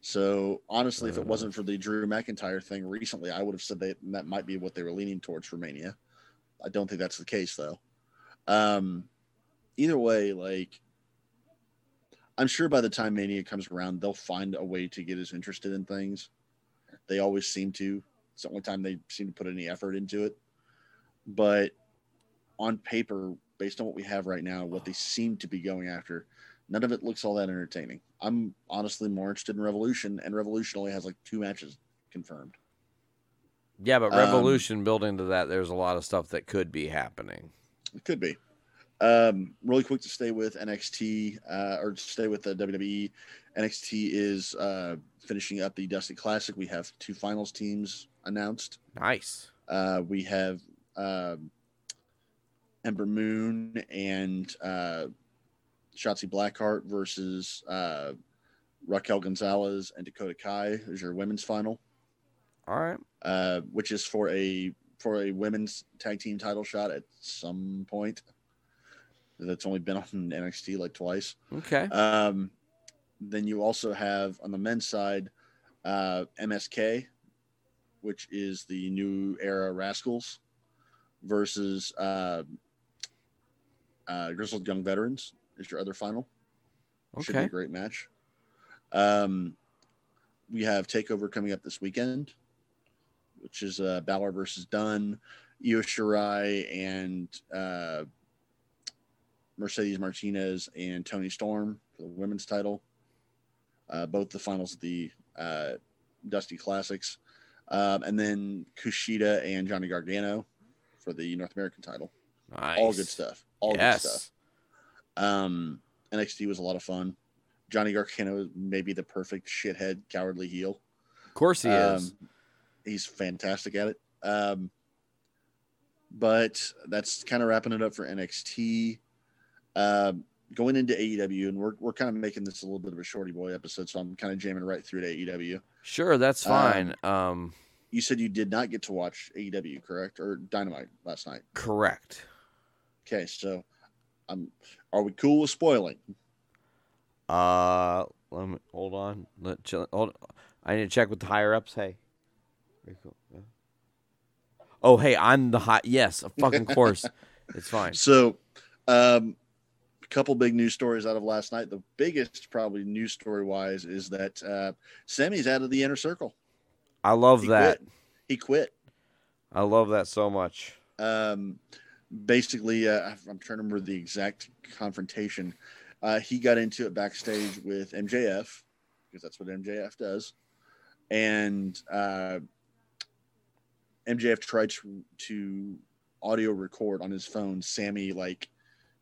So, honestly, uh, if it wasn't for the Drew McIntyre thing recently, I would have said that that might be what they were leaning towards for Mania. I don't think that's the case, though. Um Either way, like, I'm sure by the time Mania comes around, they'll find a way to get us interested in things. They always seem to. It's the only time they seem to put any effort into it. But on paper, based on what we have right now, what they seem to be going after, none of it looks all that entertaining. I'm honestly more interested in Revolution, and Revolution only has like two matches confirmed. Yeah, but Revolution, um, building to that, there's a lot of stuff that could be happening. It could be. Um, really quick to stay with N X T, uh, or stay with the W W E. N X T is uh, finishing up the Dusty Classic. We have two finals teams announced. Nice. Uh, we have uh, Ember Moon and uh, Shotzi Blackheart versus uh, Raquel Gonzalez and Dakota Kai as your women's final. All right. Uh, which is for a for a women's tag team title shot at some point. That's only been on N X T like twice. Okay. Um, then you also have on the men's side, uh, M S K, which is the New Era Rascals, versus uh, uh, Grizzled Young Veterans is your other final. Okay. Should be a great match. Um, we have Takeover coming up this weekend, which is uh, Balor versus Dunn, Io Shirai, and uh, Mercedes Martinez and Tony Storm for the women's title. Uh, both the finals of the uh, Dusty Classics. Um, and then Kushida and Johnny Gargano for the North American title. Nice. All good stuff. All yes. good stuff. Um, N X T was a lot of fun. Johnny Gargano may be the perfect shithead, cowardly heel. Of course he um, is. He's fantastic at it. Um, but that's kind of wrapping it up for N X T. Um, going into A E W, and we're we're kind of making this a little bit of a shorty boy episode, so I'm kind of jamming right through to A E W. Sure, that's fine. Um, um, you said you did not get to watch A E W, correct? Or Dynamite last night? Correct. Okay, so um, are we cool with spoiling? Uh, let me hold on. Let chill, hold. I need to check with the higher ups. Hey, very cool. Yeah. Oh, hey, I'm the hot. Yes, of fucking course, it's fine. So, um. Couple big news stories out of last night. The biggest, probably news story wise, is that uh, Sammy's out of the Inner Circle. I love he that quit. he quit. I love that so much. Um, basically, uh, I'm trying to remember the exact confrontation. Uh, he got into it backstage with M J F because that's what M J F does, and uh, M J F tried to, to audio record on his phone Sammy like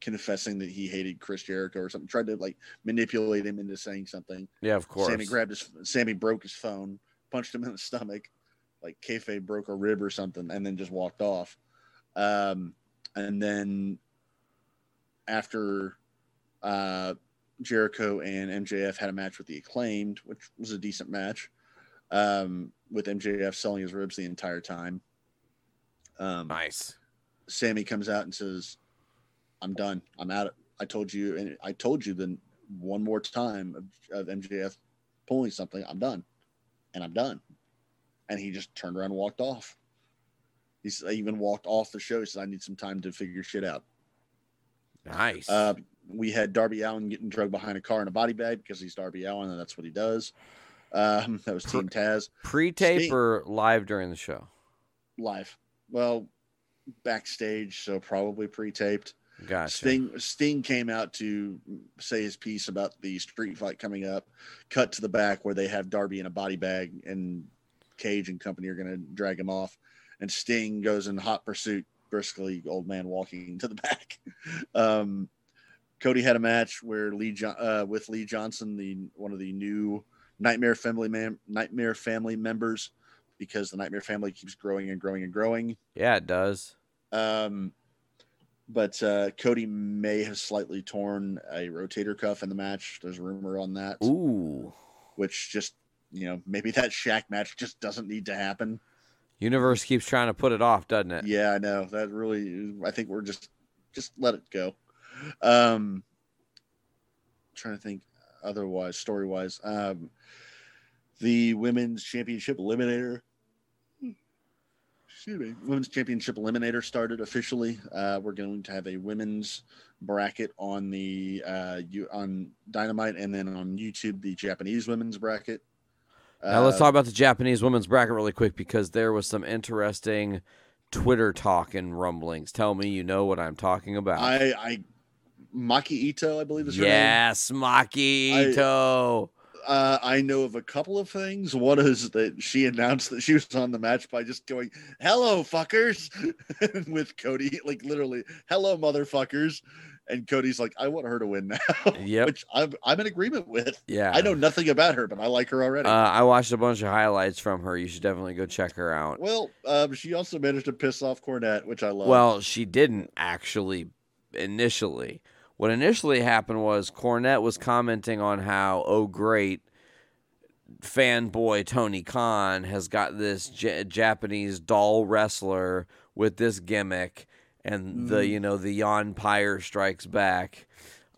confessing that he hated Chris Jericho or something, tried to like manipulate him into saying something. Yeah, of course. Sammy grabbed his, Sammy broke his phone, punched him in the stomach, like kayfabe broke a rib or something, and then just walked off. Um, and then after uh, Jericho and M J F had a match with the Acclaimed, which was a decent match, um, with M J F selling his ribs the entire time. Um, nice. Sammy comes out and says, I'm done. I'm out. I told you, and I told you then one more time of, of M J F pulling something. I'm done, and I'm done. And he just turned around and walked off. He said, I even walked off the show. He said, I need some time to figure shit out. Nice. Uh, we had Darby Allin getting drugged behind a car in a body bag because he's Darby Allin, and that's what he does. Um, that was Pre- Team Taz. Pre-tape Sting. Or live during the show? Live. Well, backstage, so probably pre-taped. Gotcha. Sting, Sting came out to say his piece about the street fight coming up. Cut to the back where they have Darby in a body bag, and Cage and company are going to drag him off. And Sting goes in hot pursuit, briskly, old man walking to the back. Um, Cody had a match where Lee jo- uh, with Lee Johnson, the one of the new Nightmare Family man, Nightmare Family members, because the Nightmare Family keeps growing and growing and growing. Yeah, it does. Um. But uh, Cody may have slightly torn a rotator cuff in the match. There's a rumor on that. Ooh. Which just, you know, maybe that Shaq match just doesn't need to happen. Universe keeps trying to put it off, doesn't it? Yeah, I know. That really, I think we're just, just let it go. Um, trying to think otherwise, story-wise. Um, the Women's Championship Eliminator. Excuse me. Women's Championship Eliminator started officially. Uh, we're going to have a women's bracket on the uh, you, on Dynamite, and then on YouTube the Japanese women's bracket. Now uh, let's talk about the Japanese women's bracket really quick, because there was some interesting Twitter talk and rumblings. Tell me you know what I'm talking about. I, I Maki Ito, I believe is her yes, name. Yes, Maki Ito. I, uh, I know of a couple of things. One is that she announced that she was on the match by just going, "Hello, fuckers," with Cody, like literally, "Hello, motherfuckers." And Cody's like, I want her to win now, yep. Which I'm, I'm in agreement with. Yeah. I know nothing about her, but I like her already. Uh, I watched a bunch of highlights from her. You should definitely go check her out. Well, um, she also managed to piss off Cornette, which I love. Well, she didn't actually initially. What initially happened was Cornette was commenting on how, oh, great, fanboy Tony Khan has got this J- Japanese doll wrestler with this gimmick. And the, you know, the Yanpire strikes back.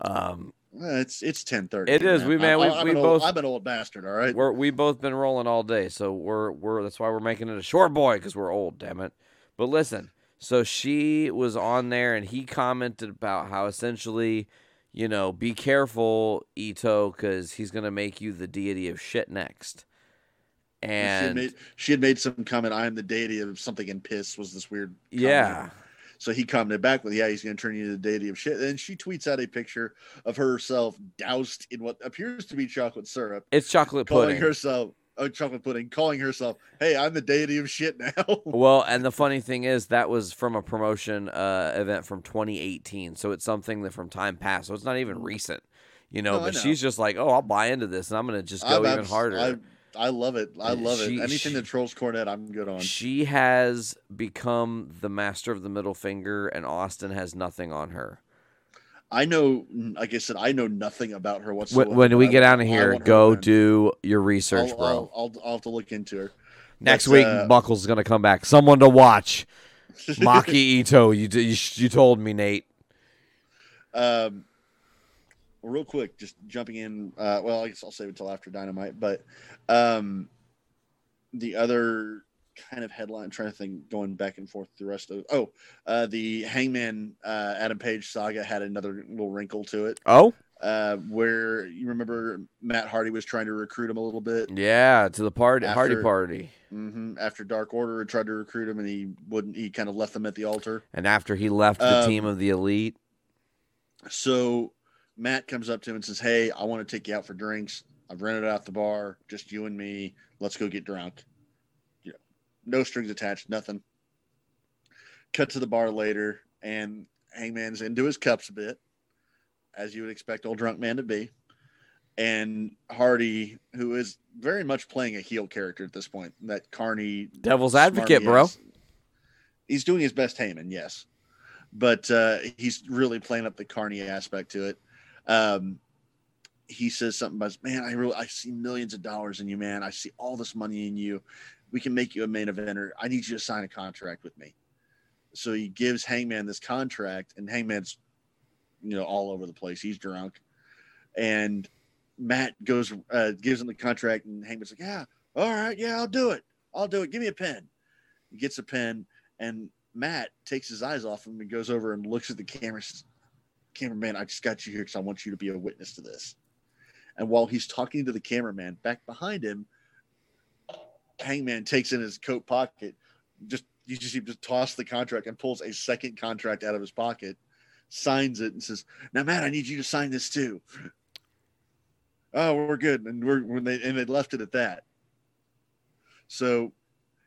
Um, it's it's ten thirty. It is. Man. We man, we, I'm, we, we both. Old, I'm an old bastard. All right. We're, we both been rolling all day, so we're we're that's why we're making it a short boy, because we're old. Damn it! But listen, so she was on there, and he commented about how essentially, you know, be careful, Ito, because he's gonna make you the deity of shit next. And she had made, she had made some comment. I am the deity of something, and piss was this weird comment. Yeah. So he commented back with, yeah, he's going to turn you into the deity of shit. And she tweets out a picture of herself doused in what appears to be chocolate syrup. It's chocolate calling pudding. Calling herself, oh, chocolate pudding, calling herself, hey, I'm the deity of shit now. Well, and the funny thing is that was from a promotion uh, event from twenty eighteen. So it's something that from time past. So it's not even recent, you know, no, but know. She's just like, oh, I'll buy into this and I'm going to just go I'm, even harder. I'm, I love it. I love she, it. Anything she, that trolls Cornette, I'm good on. She has become the master of the middle finger, and Austin has nothing on her. I know, like I said, I know nothing about her whatsoever. When, when we I, get out of here, go do your research, I'll, bro. I'll, I'll, I'll have to look into her. Next but, week, uh, Buckle's going to come back. Someone to watch. Maki Ito, you, you you told me, Nate. Um. Real quick, just jumping in. Uh, well, I guess I'll save it till after Dynamite. But um, the other kind of headline, I'm trying to think, going back and forth the rest of. Oh, uh, the Hangman uh, Adam Page saga had another little wrinkle to it. Oh, uh, where you remember Matt Hardy was trying to recruit him a little bit. Yeah, to the party, after, Hardy party. Mm-hmm, after Dark Order tried to recruit him, and he wouldn't. He kind of left them at the altar. And after he left the um, team of the Elite, so. Matt comes up to him and says, hey, I want to take you out for drinks. I've rented out the bar, just you and me. Let's go get drunk. You know, no strings attached, nothing. Cut to the bar later, and Hangman's into his cups a bit, as you would expect old drunk man to be. And Hardy, who is very much playing a heel character at this point, that carny devil's advocate, bro. Ass, he's doing his best Heyman, yes. But uh, he's really playing up the carny aspect to it. Um, he says something about, man, I really, I see millions of dollars in you, man. I see all this money in you. We can make you a main eventer. I need you to sign a contract with me. So he gives Hangman this contract, and Hangman's, you know, all over the place. He's drunk, and Matt goes, uh, gives him the contract, and Hangman's like, yeah, all right. Yeah, I'll do it. I'll do it. Give me a pen. He gets a pen, and Matt takes his eyes off him and goes over and looks at the camera, says, cameraman, I just got you here because I want you to be a witness to this. And while he's talking to the cameraman, back behind him, Hangman takes in his coat pocket, just you just he just tosses the contract and pulls a second contract out of his pocket, signs it, and says, now Matt, I need you to sign this too. Oh, we're good. And we're when they and they left it at that. So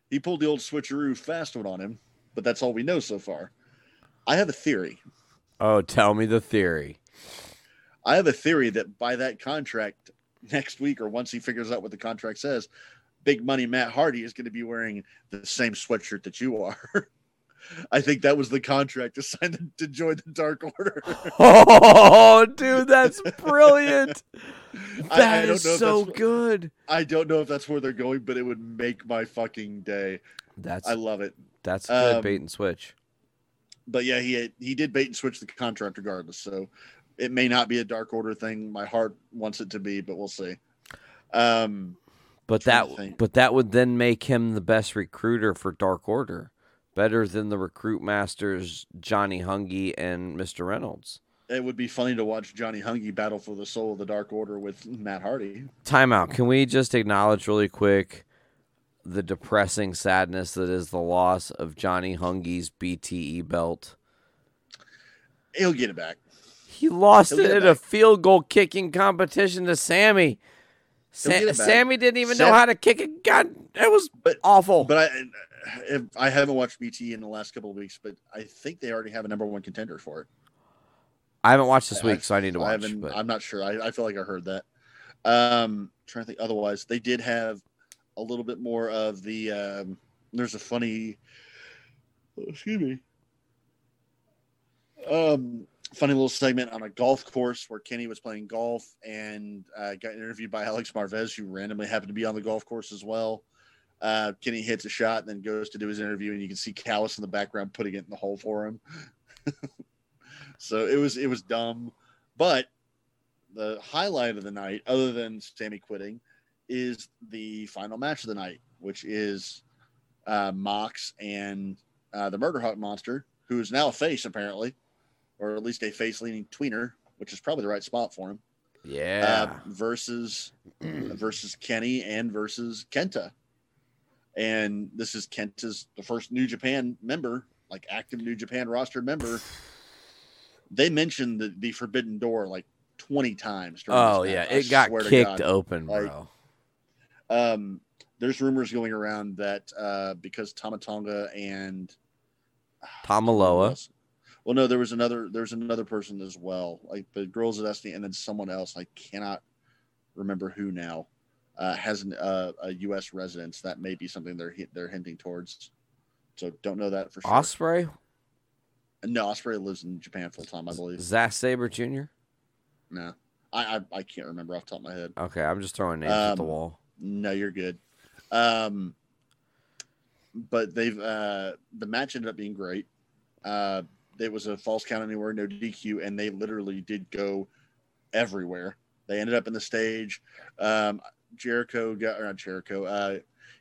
he pulled the old switcheroo fast one on him, but that's all we know so far. I have a theory. Oh, tell me the theory. I have a theory that by that contract next week, or once he figures out what the contract says, Big Money Matt Hardy is going to be wearing the same sweatshirt that you are. I think that was the contract to sign to join the Dark Order. Oh, dude, that's brilliant. That I, I is so good. I don't know if that's where they're going, but it would make my fucking day. That's I love it. That's a good um, bait and switch. But yeah, he had, he did bait and switch the contract regardless, so it may not be a Dark Order thing. My heart wants it to be, but we'll see. Um, but that but that would then make him the best recruiter for Dark Order, better than the recruit masters Johnny Hungy and Mister Reynolds. It would be funny to watch Johnny Hungy battle for the soul of the Dark Order with Matt Hardy. Timeout. Can we just acknowledge really quick the depressing sadness that is the loss of Johnny Hungy's B T E belt? He'll get it back. He lost it in a field goal kicking competition to Sammy. Sa- Sammy didn't even Sam- know how to kick a gun. It was but, awful. But I, if, I haven't watched B T E in the last couple of weeks, but I think they already have a number one contender for it. I haven't watched this week, I, so I need to watch. I but. I'm not sure. I, I feel like I heard that. Um, trying to think. Otherwise, they did have a little bit more of the. Um, there's a funny. Excuse me. Um, funny little segment on a golf course where Kenny was playing golf and uh, got interviewed by Alex Marvez, who randomly happened to be on the golf course as well. Uh, Kenny hits a shot and then goes to do his interview, and you can see Callis in the background putting it in the hole for him. So it was it was dumb, but the highlight of the night, other than Sammy quitting, is the final match of the night, which is uh, Mox and uh, the Murder Hawk Monster, who is now a face apparently, or at least a face-leaning tweener, which is probably the right spot for him. Yeah. Uh, versus versus Kenny and versus Kenta, and this is Kenta's the first New Japan member, like active New Japan roster member. They mentioned the, the Forbidden Door like twenty times. Oh, yeah. It got kicked open, bro. Like, um, there's rumors going around that uh, because Tama Tonga and... Tama Loa. Well, no, there was another there was another person as well. Like the Girls of Destiny and then someone else. I cannot remember who now uh, has an, uh, a U S residence. That may be something they're they're hinting towards. So don't know that for sure. Osprey? No, Ospreay lives in Japan full time, I believe. Zack Sabre Junior? No. I, I I can't remember off the top of my head. Okay, I'm just throwing names um, at the wall. No, you're good. Um, but they've uh, the match ended up being great. Uh, it was a false count anywhere, no D Q, and they literally did go everywhere. They ended up in the stage. Um, Jericho got or not Jericho. Uh,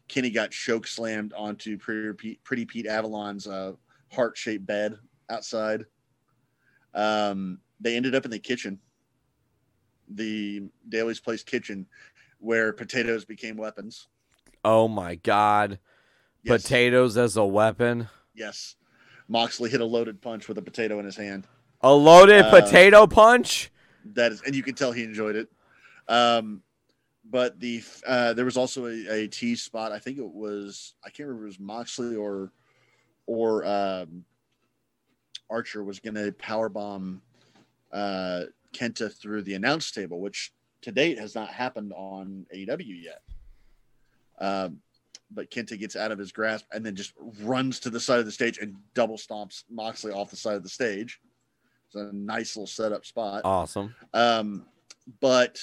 Kenny got choke slammed onto Pretty Pete, Pretty Pete Avalon's uh, heart shaped bed. Outside, um, they ended up in the kitchen, the Daly's Place kitchen, where potatoes became weapons. Oh my God! Yes. Potatoes as a weapon. Yes, Moxley hit a loaded punch with a potato in his hand. A loaded uh, potato punch. That is, and you can tell he enjoyed it. Um, but the uh, there was also a, a tease spot. I think it was I can't remember if it was Moxley or or. Um, Archer was going to powerbomb uh, Kenta through the announce table, which to date has not happened on A E W yet. Um, but Kenta gets out of his grasp and then just runs to the side of the stage and double stomps Moxley off the side of the stage. It's a nice little setup spot. Awesome. Um, but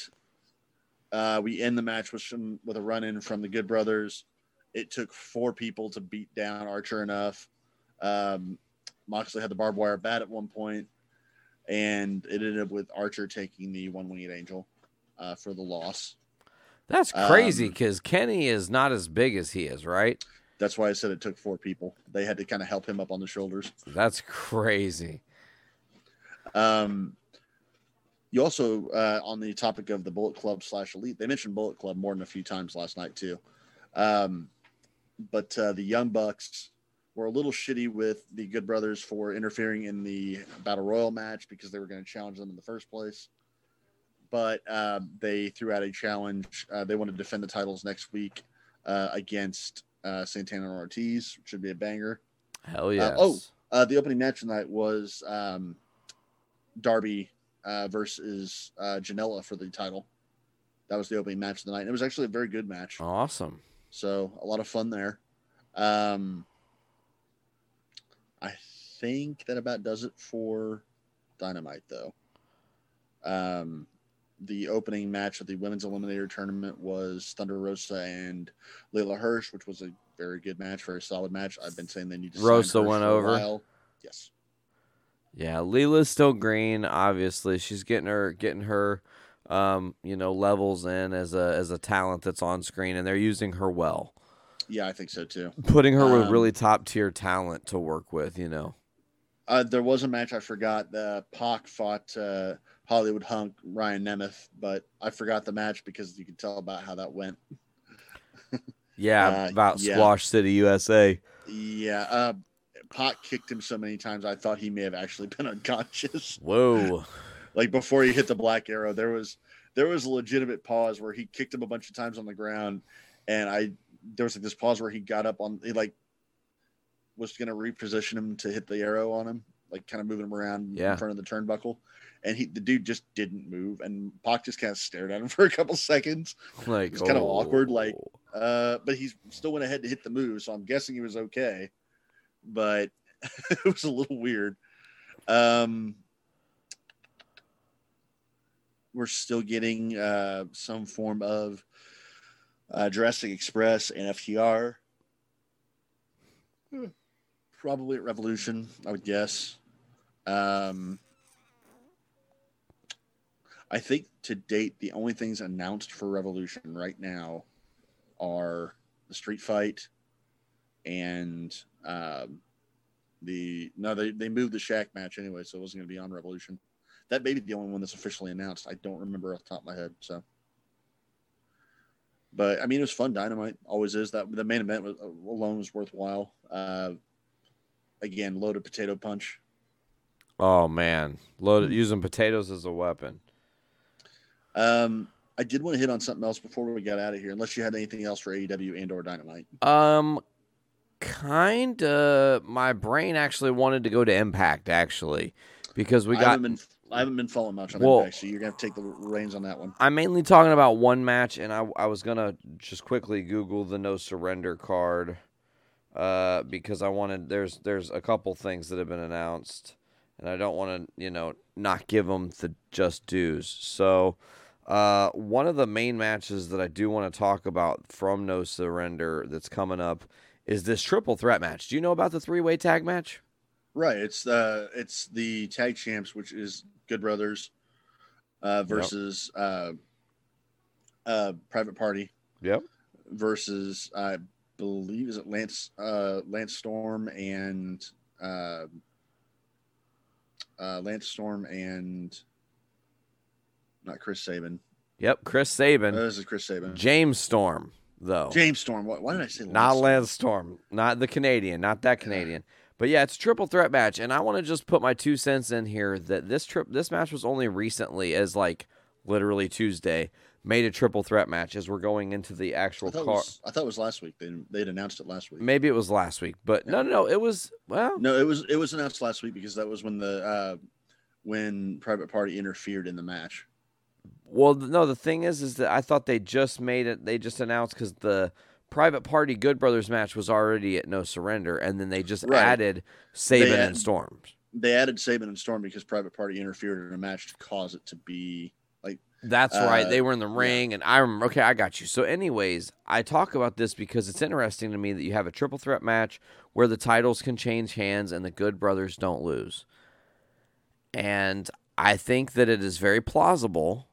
uh, we end the match with some, with a run-in from the Good Brothers. It took four people to beat down Archer enough. Um, Moxley had the barbed wire bat at one point, and it ended up with Archer taking the one-winged angel uh, for the loss. That's crazy because um, Kenny is not as big as he is, right? That's why I said it took four people. They had to kind of help him up on the shoulders. That's crazy. Um, you also, uh, on the topic of the Bullet Club slash Elite, they mentioned Bullet Club more than a few times last night too. Um, but uh, the Young Bucks... were a little shitty with the Good Brothers for interfering in the Battle Royal match because they were going to challenge them in the first place. But uh, they threw out a challenge. Uh, they want to defend the titles next week uh, against uh, Santana and Ortiz, which should be a banger. Hell yeah. Uh, oh, uh, the opening match tonight was um, Darby uh, versus uh, Janela for the title. That was the opening match of the night. And it was actually a very good match. Awesome. So a lot of fun there. Um, I think that about does it for Dynamite, though. Um, the opening match of the Women's Eliminator Tournament was Thunder Rosa and Layla Hirsch, which was a very good match, very solid match. I've been saying they need to Rosa sign Hirsch went for over. A while. Yes. Yeah, Layla's still green. Obviously, she's getting her getting her, um, you know, levels in as a as a talent that's on screen, and they're using her well. Yeah, I think so, too. Putting her um, with really top-tier talent to work with, you know. Uh, there was a match I forgot. The uh, Pac fought uh, Hollywood Hunk Ryan Nemeth, but I forgot the match because you can tell about how that went. yeah, uh, about yeah. Squash City, U S A. Yeah, uh, Pac kicked him so many times I thought he may have actually been unconscious. Whoa! Like before he hit the black arrow, there was there was a legitimate pause where he kicked him a bunch of times on the ground, and I there was like this pause where he got up on he like. was going to reposition him to hit the arrow on him, like kind of moving him around yeah. in front of the turnbuckle. And he, the dude just didn't move. And Pac just kind of stared at him for a couple seconds. Like, it's oh. kind of awkward. Like, uh, but he still went ahead to hit the move. So I'm guessing he was okay, but it was a little weird. Um, we're still getting, uh, some form of, uh, Jurassic Express and F T R. Hmm. Probably at Revolution, I would guess. Um, I think to date, the only things announced for Revolution right now are the street fight and um, the... No, they, they moved the Shack match anyway, so it wasn't going to be on Revolution. That may be the only one that's officially announced. I don't remember off the top of my head, so... But, I mean, it was fun. Dynamite always is. That the main event was, alone was worthwhile. Uh, again, loaded potato punch. Oh, man. Loaded using potatoes as a weapon. Um, I did want to hit on something else before we got out of here, unless you had anything else for A E W and or Dynamite. Um, kind of. My brain actually wanted to go to Impact, actually, because we got... I haven't been following much on well, Impact, so you're going to have to take the reins on that one. I'm mainly talking about one match, and I, I was going to just quickly Google the No Surrender card uh, because I wanted there's there's a couple things that have been announced, and I don't want to, you know, not give them the just dues. So uh, one of the main matches that I do want to talk about from No Surrender that's coming up is this triple threat match. Do you know about the three-way tag match? Right. It's, uh, it's the tag champs, which is Good Brothers uh, versus yep. uh, uh, Private Party. Yep. Versus, I believe, is it Lance uh, Lance Storm and uh, uh, Lance Storm and not Chris Sabin. Yep, Chris Sabin. Oh, this is Chris Sabin. James Storm, though. James Storm. Why, why did I say Lance? Not Lance Storm. Storm. Not the Canadian. Not that Canadian. Yeah. But yeah, it's a triple threat match, and I want to just put my two cents in here that this trip, this match was only recently, as like literally Tuesday, made a triple threat match as we're going into the actual card. I thought it was last week. They they'd announced it last week. Maybe it was last week, but yeah. no, no, no, it was well. No, it was it was announced last week because that was when the uh, when Private Party interfered in the match. Well, no, the thing is, is that I thought they just made it. They just announced because the Private Party Good Brothers match was already at No Surrender, and then they just right. added Sabin add, and Storm. They added Sabin and Storm because Private Party interfered in a match to cause it to be like. That's uh, right. They were in the ring, yeah. and I remember. Okay, I got you. So, anyways, I talk about this because it's interesting to me that you have a triple threat match where the titles can change hands and the Good Brothers don't lose. And I think that it is very plausible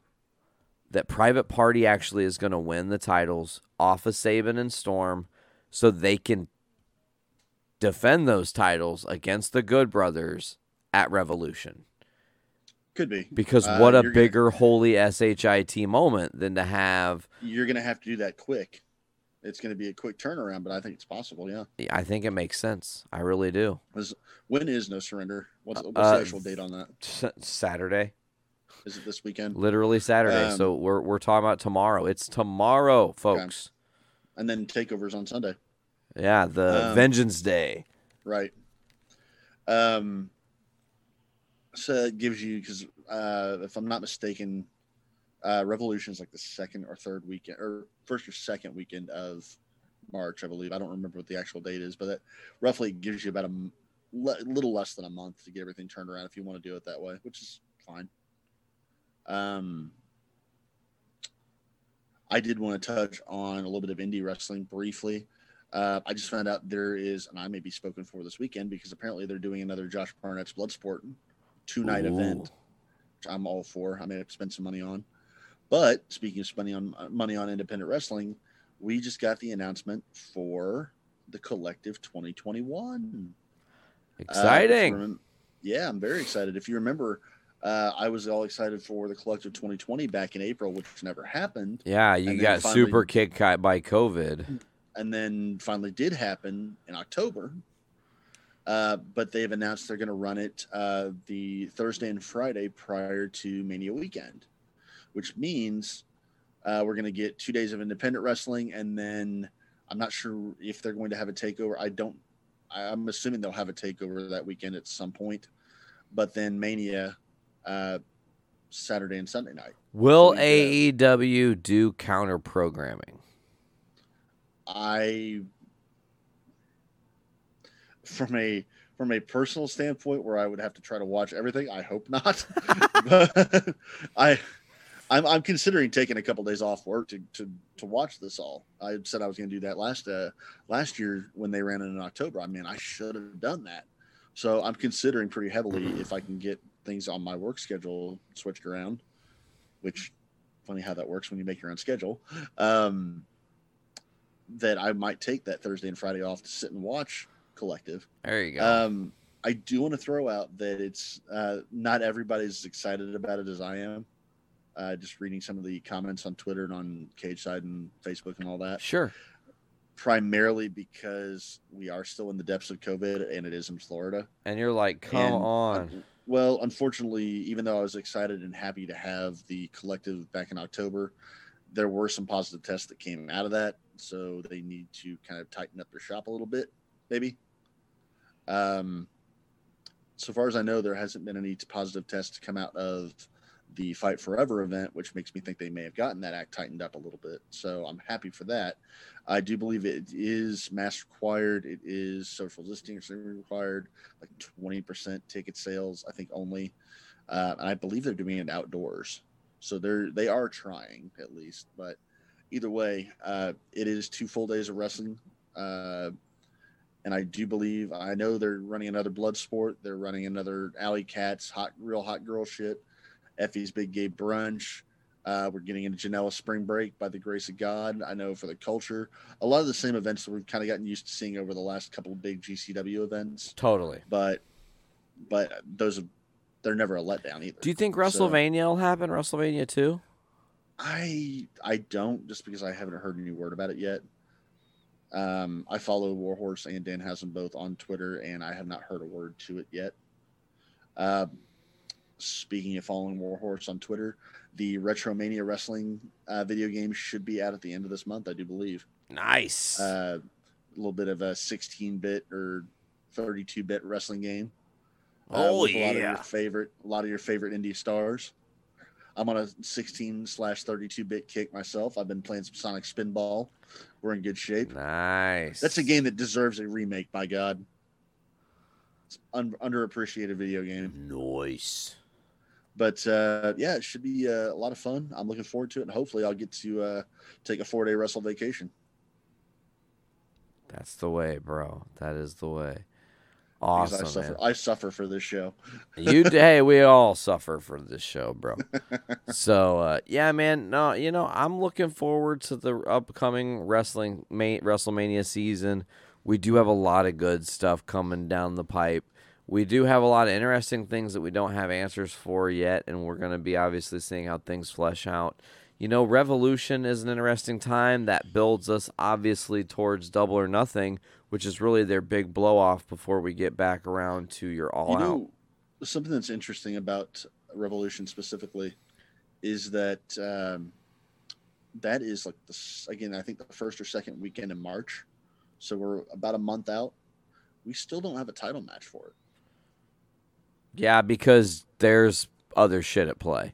that Private Party actually is going to win the titles off of Sabin and Storm so they can defend those titles against the Good Brothers at Revolution. Could be. Because uh, what a bigger gonna, holy S H I T moment than to have... You're going to have to do that quick. It's going to be a quick turnaround, but I think it's possible, yeah. I think it makes sense. I really do. When is No Surrender? What's, what's uh, the actual date on that? Saturday. Is it this weekend? Literally Saturday. Um, so we're we're talking about tomorrow. It's tomorrow, folks. Okay. And then Takeover's on Sunday. Yeah, the um, Vengeance Day. Right. Um. So it gives you because uh, if I'm not mistaken, uh, Revolution is like the second or third weekend, or first or second weekend of March, I believe. I don't remember what the actual date is, but that roughly gives you about a little less than a month to get everything turned around if you want to do it that way, which is fine. Um, I did want to touch on a little bit of indie wrestling briefly. Uh, I just found out there is, and I may be spoken for this weekend because apparently they're doing another Josh Barnett's Bloodsport two night event, which I'm all for. I may have spent some money on, but speaking of spending on money on independent wrestling, we just got the announcement for the Collective twenty twenty-one. Exciting. Uh, Yeah, I'm very excited. If you remember, uh, I was all excited for the Collective twenty twenty back in April, which never happened. Yeah, you got finally, super kicked by COVID. And then finally did happen in October. Uh, but they've announced they're going to run it uh, the Thursday and Friday prior to Mania weekend, which means uh, we're going to get two days of independent wrestling. And then I'm not sure if they're going to have a takeover. I don't, I, I'm assuming they'll have a takeover that weekend at some point, but then Mania uh, Saturday and Sunday night. Will so we, A E W uh, do counter programming? I, From a from a personal standpoint, where I would have to try to watch everything, I hope not. But I, I'm, I'm considering taking a couple days off work to, to, to watch this all. I said I was going to do that last uh, last year when they ran it in October. I mean, I should have done that. So I'm considering pretty heavily if I can get things on my work schedule switched around. Which, funny how that works when you make your own schedule. Um, that I might take that Thursday and Friday off to sit and watch Collective. There you go. Um, I do want to throw out that it's uh, not everybody's as excited about it as I am. Uh, just reading some of the comments on Twitter and on Cage Side and Facebook and all that. Sure. Primarily because we are still in the depths of COVID and it is in Florida. And you're like, come and, on. Uh, well, unfortunately, even though I was excited and happy to have the Collective back in October, there were some positive tests that came out of that. So they need to kind of tighten up their shop a little bit, maybe. Um, so far as I know, there hasn't been any positive tests come out of the Fight Forever event, which makes me think they may have gotten that act tightened up a little bit. So I'm happy for that. I do believe it is mask required. It is social distancing required, like twenty percent ticket sales, I think only. Uh, and I believe they're doing it outdoors. So they're, they are trying at least, but either way, uh, it is two full days of wrestling, uh, and I do believe, I know they're running another blood sport. They're running another Alley Cats, hot, real hot girl shit. Effie's Big Gay Brunch. Uh, we're getting into Genoa Spring Break by the grace of God. I know for the culture, a lot of the same events that we've kind of gotten used to seeing over the last couple of big G C W events. Totally. But, but those, they're never a letdown either. Do you think WrestleMania so, will happen? WrestleMania two? I, I don't, just because I haven't heard any word about it yet. Um, I follow Warhorse and Danhausen both on Twitter, and I have not heard a word to it yet. Uh, speaking of following Warhorse on Twitter, the Retromania Wrestling uh, video game should be out at the end of this month, I do believe. Nice. Uh, a little bit of a sixteen-bit or thirty-two-bit wrestling game. Uh, oh, with yeah. A lot of your favorite, a lot of your favorite indie stars. I'm on a sixteen slash thirty-two bit kick myself. I've been playing some Sonic Spinball. We're in good shape. Nice. That's a game that deserves a remake, by God. It's an un- underappreciated video game. Nice. But, uh, yeah, it should be uh, a lot of fun. I'm looking forward to it, and hopefully I'll get to uh, take a four-day wrestle vacation. That's the way, bro. That is the way. Awesome. I suffer, man. I suffer for this show. You, hey, we all suffer for this show, bro. So, uh, yeah, man. No, you know, I'm looking forward to the upcoming wrestling main, WrestleMania season. We do have a lot of good stuff coming down the pipe. We do have a lot of interesting things that we don't have answers for yet, and we're going to be obviously seeing how things flesh out. You know, Revolution is an interesting time that builds us obviously towards Double or Nothing, which is really their big blow-off before we get back around to your all you know, out. Something that's interesting about Revolution specifically is that um, that is, like, the, again, I think the first or second weekend in March. So we're about a month out. We still don't have a title match for it. Yeah, because there's other shit at play.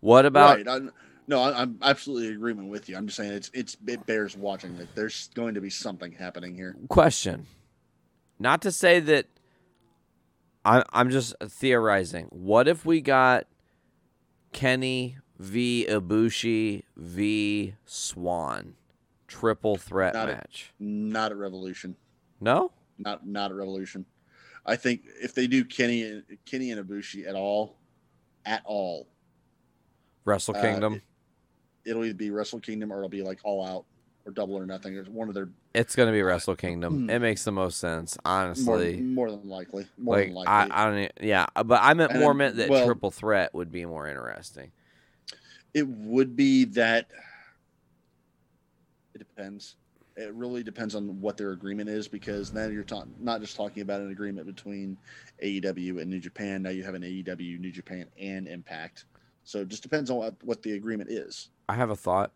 What about... Right, I'm, No, I'm absolutely in agreement with you. I'm just saying it's it's it bears watching. Like, there's going to be something happening here. Question. Not to say that I, I'm just theorizing. What if we got Kenny v. Ibushi v. Swan? Triple threat not match. At, not at Revolution. No? Not not at Revolution. I think if they do Kenny, Kenny and Ibushi at all, at all. Wrestle Kingdom. Uh, it, It'll either be Wrestle Kingdom or it'll be like All Out or Double or Nothing. It's one of their It's gonna be Wrestle Kingdom. It makes the most sense, honestly. More, more than likely. More like, than likely. I, I don't. Yeah, but I meant and more then, meant that well, triple threat would be more interesting. It would be that. It depends. It really depends on what their agreement is, because now you're ta- not just talking about an agreement between A E W and New Japan. Now you have an A E W, New Japan, and Impact. So it just depends on what, what the agreement is. I have a thought.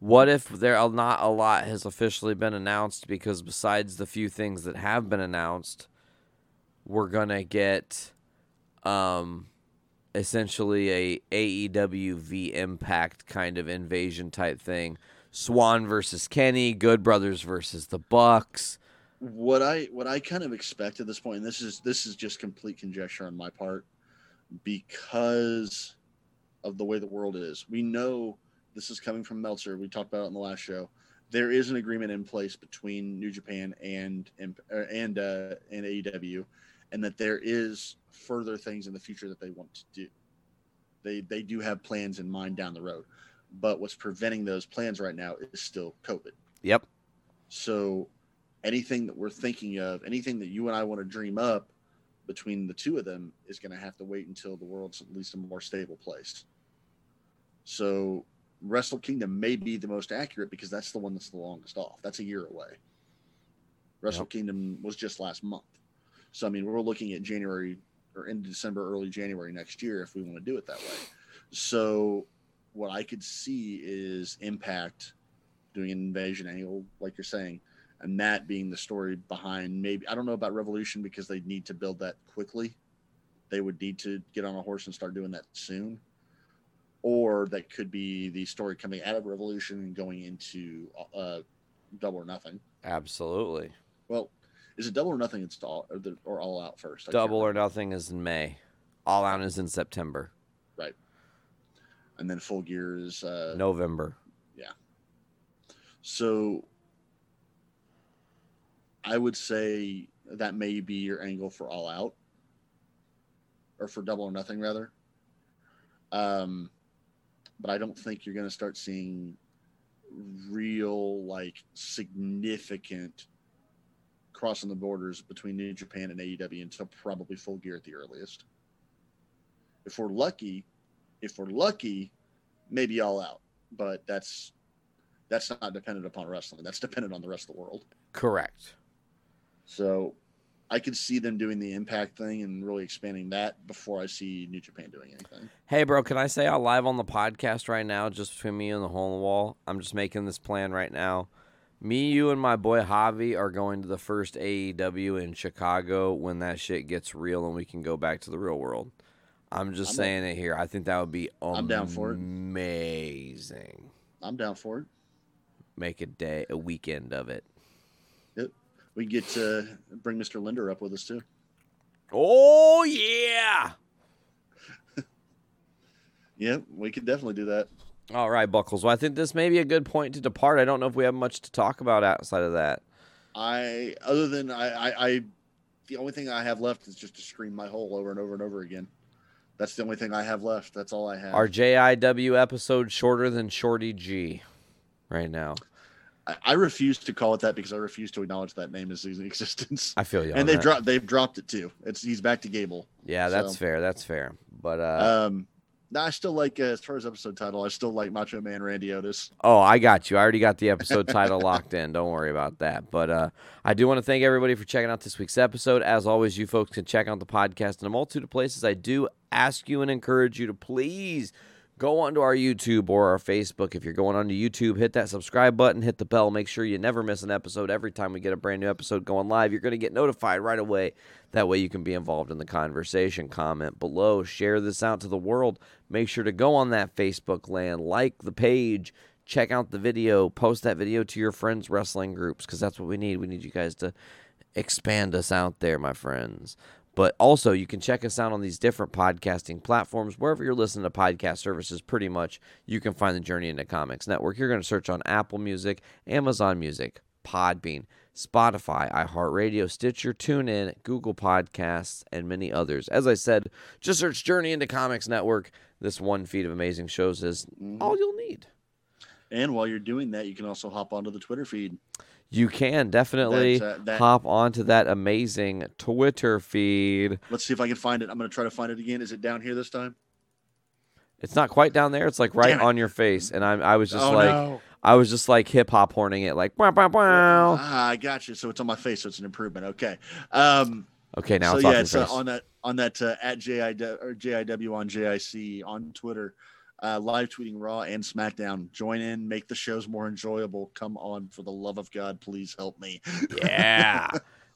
What if there are not a lot has officially been announced, because besides the few things that have been announced, we're going to get um, essentially a A E W v Impact kind of invasion type thing. Swan versus Kenny, Good Brothers versus the Bucks. What I what I kind of expect at this point, and this is this is just complete conjecture on my part, because of the way the world is. We know this is coming from Meltzer. We talked about it on the last show. There is an agreement in place between New Japan and and and, uh, and A E W, and that there is further things in the future that they want to do. They they do have plans in mind down the road, but what's preventing those plans right now is still COVID. Yep. So anything that we're thinking of, anything that you and I want to dream up between the two of them, is going to have to wait until the world's at least a more stable place. So Wrestle Kingdom may be the most accurate, because that's the one that's the longest off. That's a year away. Wrestle yep. Kingdom was just last month. So, I mean, we're looking at January or end of December, early January next year if we want to do it that way. So what I could see is Impact doing an invasion angle, like you're saying, and that being the story behind maybe, I don't know about Revolution, because they need to build that quickly. They would need to get on a horse and start doing that soon. Or that could be the story coming out of Revolution and going into uh, Double or Nothing. Absolutely. Well, is it Double or Nothing? It's all, or, the, or All Out first? I Double or Nothing is in May. All Out is in September. Right. And then Full Gear is uh, November. Yeah. So I would say that may be your angle for All Out, or for Double or Nothing, rather. Um, but I don't think you're going to start seeing real, like, significant crossing the borders between New Japan and A E W until probably Full Gear at the earliest. If we're lucky, if we're lucky, maybe All Out. But that's that's not dependent upon wrestling. That's dependent on the rest of the world. Correct. So I could see them doing the Impact thing and really expanding that before I see New Japan doing anything. Hey, bro, can I say out live on the podcast right now, just between me and the hole in the wall? I'm just making this plan right now. Me, you, and my boy Javi are going to the first A E W in Chicago when that shit gets real and we can go back to the real world. I'm just I'm saying down. It here. I think that would be amazing. I'm down for it. Amazing. I'm down for it. Make a day, a weekend of it. We can get to bring Mister Linder up with us, too. Oh, yeah. Yeah, we could definitely do that. All right, Buckles. Well, I think this may be a good point to depart. I don't know if we have much to talk about outside of that. I, other than I, I, I the only thing I have left is just to scream my hole over and over and over again. That's the only thing I have left. That's all I have. Our J I W episode shorter than Shorty G right now. I refuse to call it that because I refuse to acknowledge that name as in existence. I feel you. And they've dropped they've dropped it too. It's he's back to Gable. Yeah, that's so. fair. That's fair. But uh, um, no, I still like uh, as far as episode title. I still like Macho Man Randy Otis. Oh, I got you. I already got the episode title locked in. Don't worry about that. But uh, I do want to thank everybody for checking out this week's episode. As always, you folks can check out the podcast in a multitude of places. I do ask you and encourage you to please go onto our YouTube or our Facebook. If you're going onto YouTube, hit that subscribe button, hit the bell. Make sure you never miss an episode. Every time we get a brand new episode going live, you're going to get notified right away. That way you can be involved in the conversation. Comment below. Share this out to the world. Make sure to go on that Facebook land. Like the page. Check out the video. Post that video to your friends' wrestling groups, because that's what we need. We need you guys to expand us out there, my friends. But also, you can check us out on these different podcasting platforms. Wherever you're listening to podcast services, pretty much, you can find the Journey Into Comics Network. You're going to search on Apple Music, Amazon Music, Podbean, Spotify, iHeartRadio, Stitcher, TuneIn, Google Podcasts, and many others. As I said, just search Journey Into Comics Network. This one feed of amazing shows is all you'll need. And while you're doing that, you can also hop onto the Twitter feed. You can definitely uh, that... hop onto that amazing Twitter feed. Let's see if I can find it. I'm going to try to find it again. Is it down here this time? It's not quite down there. It's like right on your face. And I I was just oh, like, no. I was just like hip hop horning it like, wow, wow, wow. Ah, I got you. So it's on my face. So it's an improvement. Okay. Um, okay. Now so it's yeah, it's uh, on that, on that, uh, at J I W or J I W on J I C on Twitter, uh, live tweeting Raw and SmackDown. Join in, make the shows more enjoyable. Come on, for the love of God, please help me. Yeah.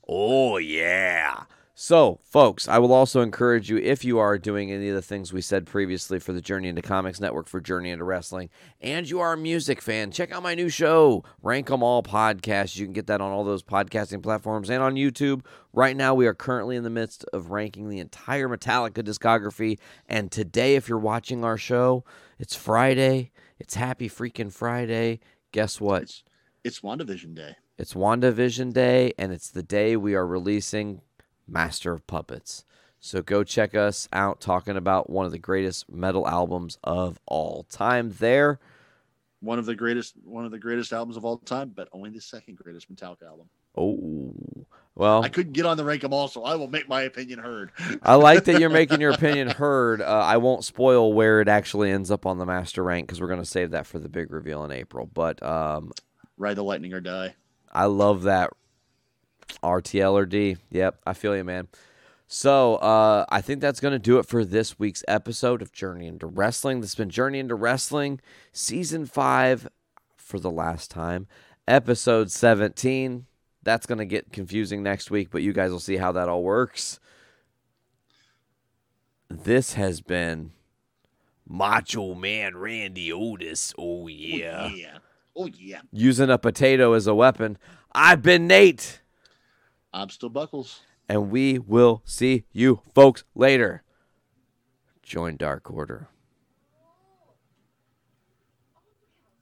Oh yeah. So, folks, I will also encourage you, if you are doing any of the things we said previously for the Journey Into Comics Network, for Journey Into Wrestling, and you are a music fan, check out my new show, Rank 'Em All Podcast. You can get that on all those podcasting platforms and on YouTube. Right now, we are currently in the midst of ranking the entire Metallica discography, and today, if you're watching our show, it's Friday. It's Happy Freaking Friday. Guess what? It's, it's WandaVision Day. It's WandaVision Day, and it's the day we are releasing Master of Puppets. So go check us out talking about one of the greatest metal albums of all time there. One of the greatest one of the greatest albums of all time, but only the second greatest Metallica album. Oh. Well, I couldn't get on the Rank 'Em All, so I will make my opinion heard. I like that you're making your opinion heard. Uh, I won't spoil where it actually ends up on the Master Rank because we're going to save that for the big reveal in April, but um Ride the Lightning or Die. I love that. R T L or D. Yep, I feel you, man. So uh, I think that's going to do it for this week's episode of Journey Into Wrestling. This has been Journey Into Wrestling, Season five for the last time, Episode seventeen. That's going to get confusing next week, but you guys will see how that all works. This has been Macho Man Randy Otis. Oh, yeah. Oh, yeah. Oh, yeah. Using a potato as a weapon. I've been Nate. I'm still Buckles. And we will see you folks later. Join Dark Order.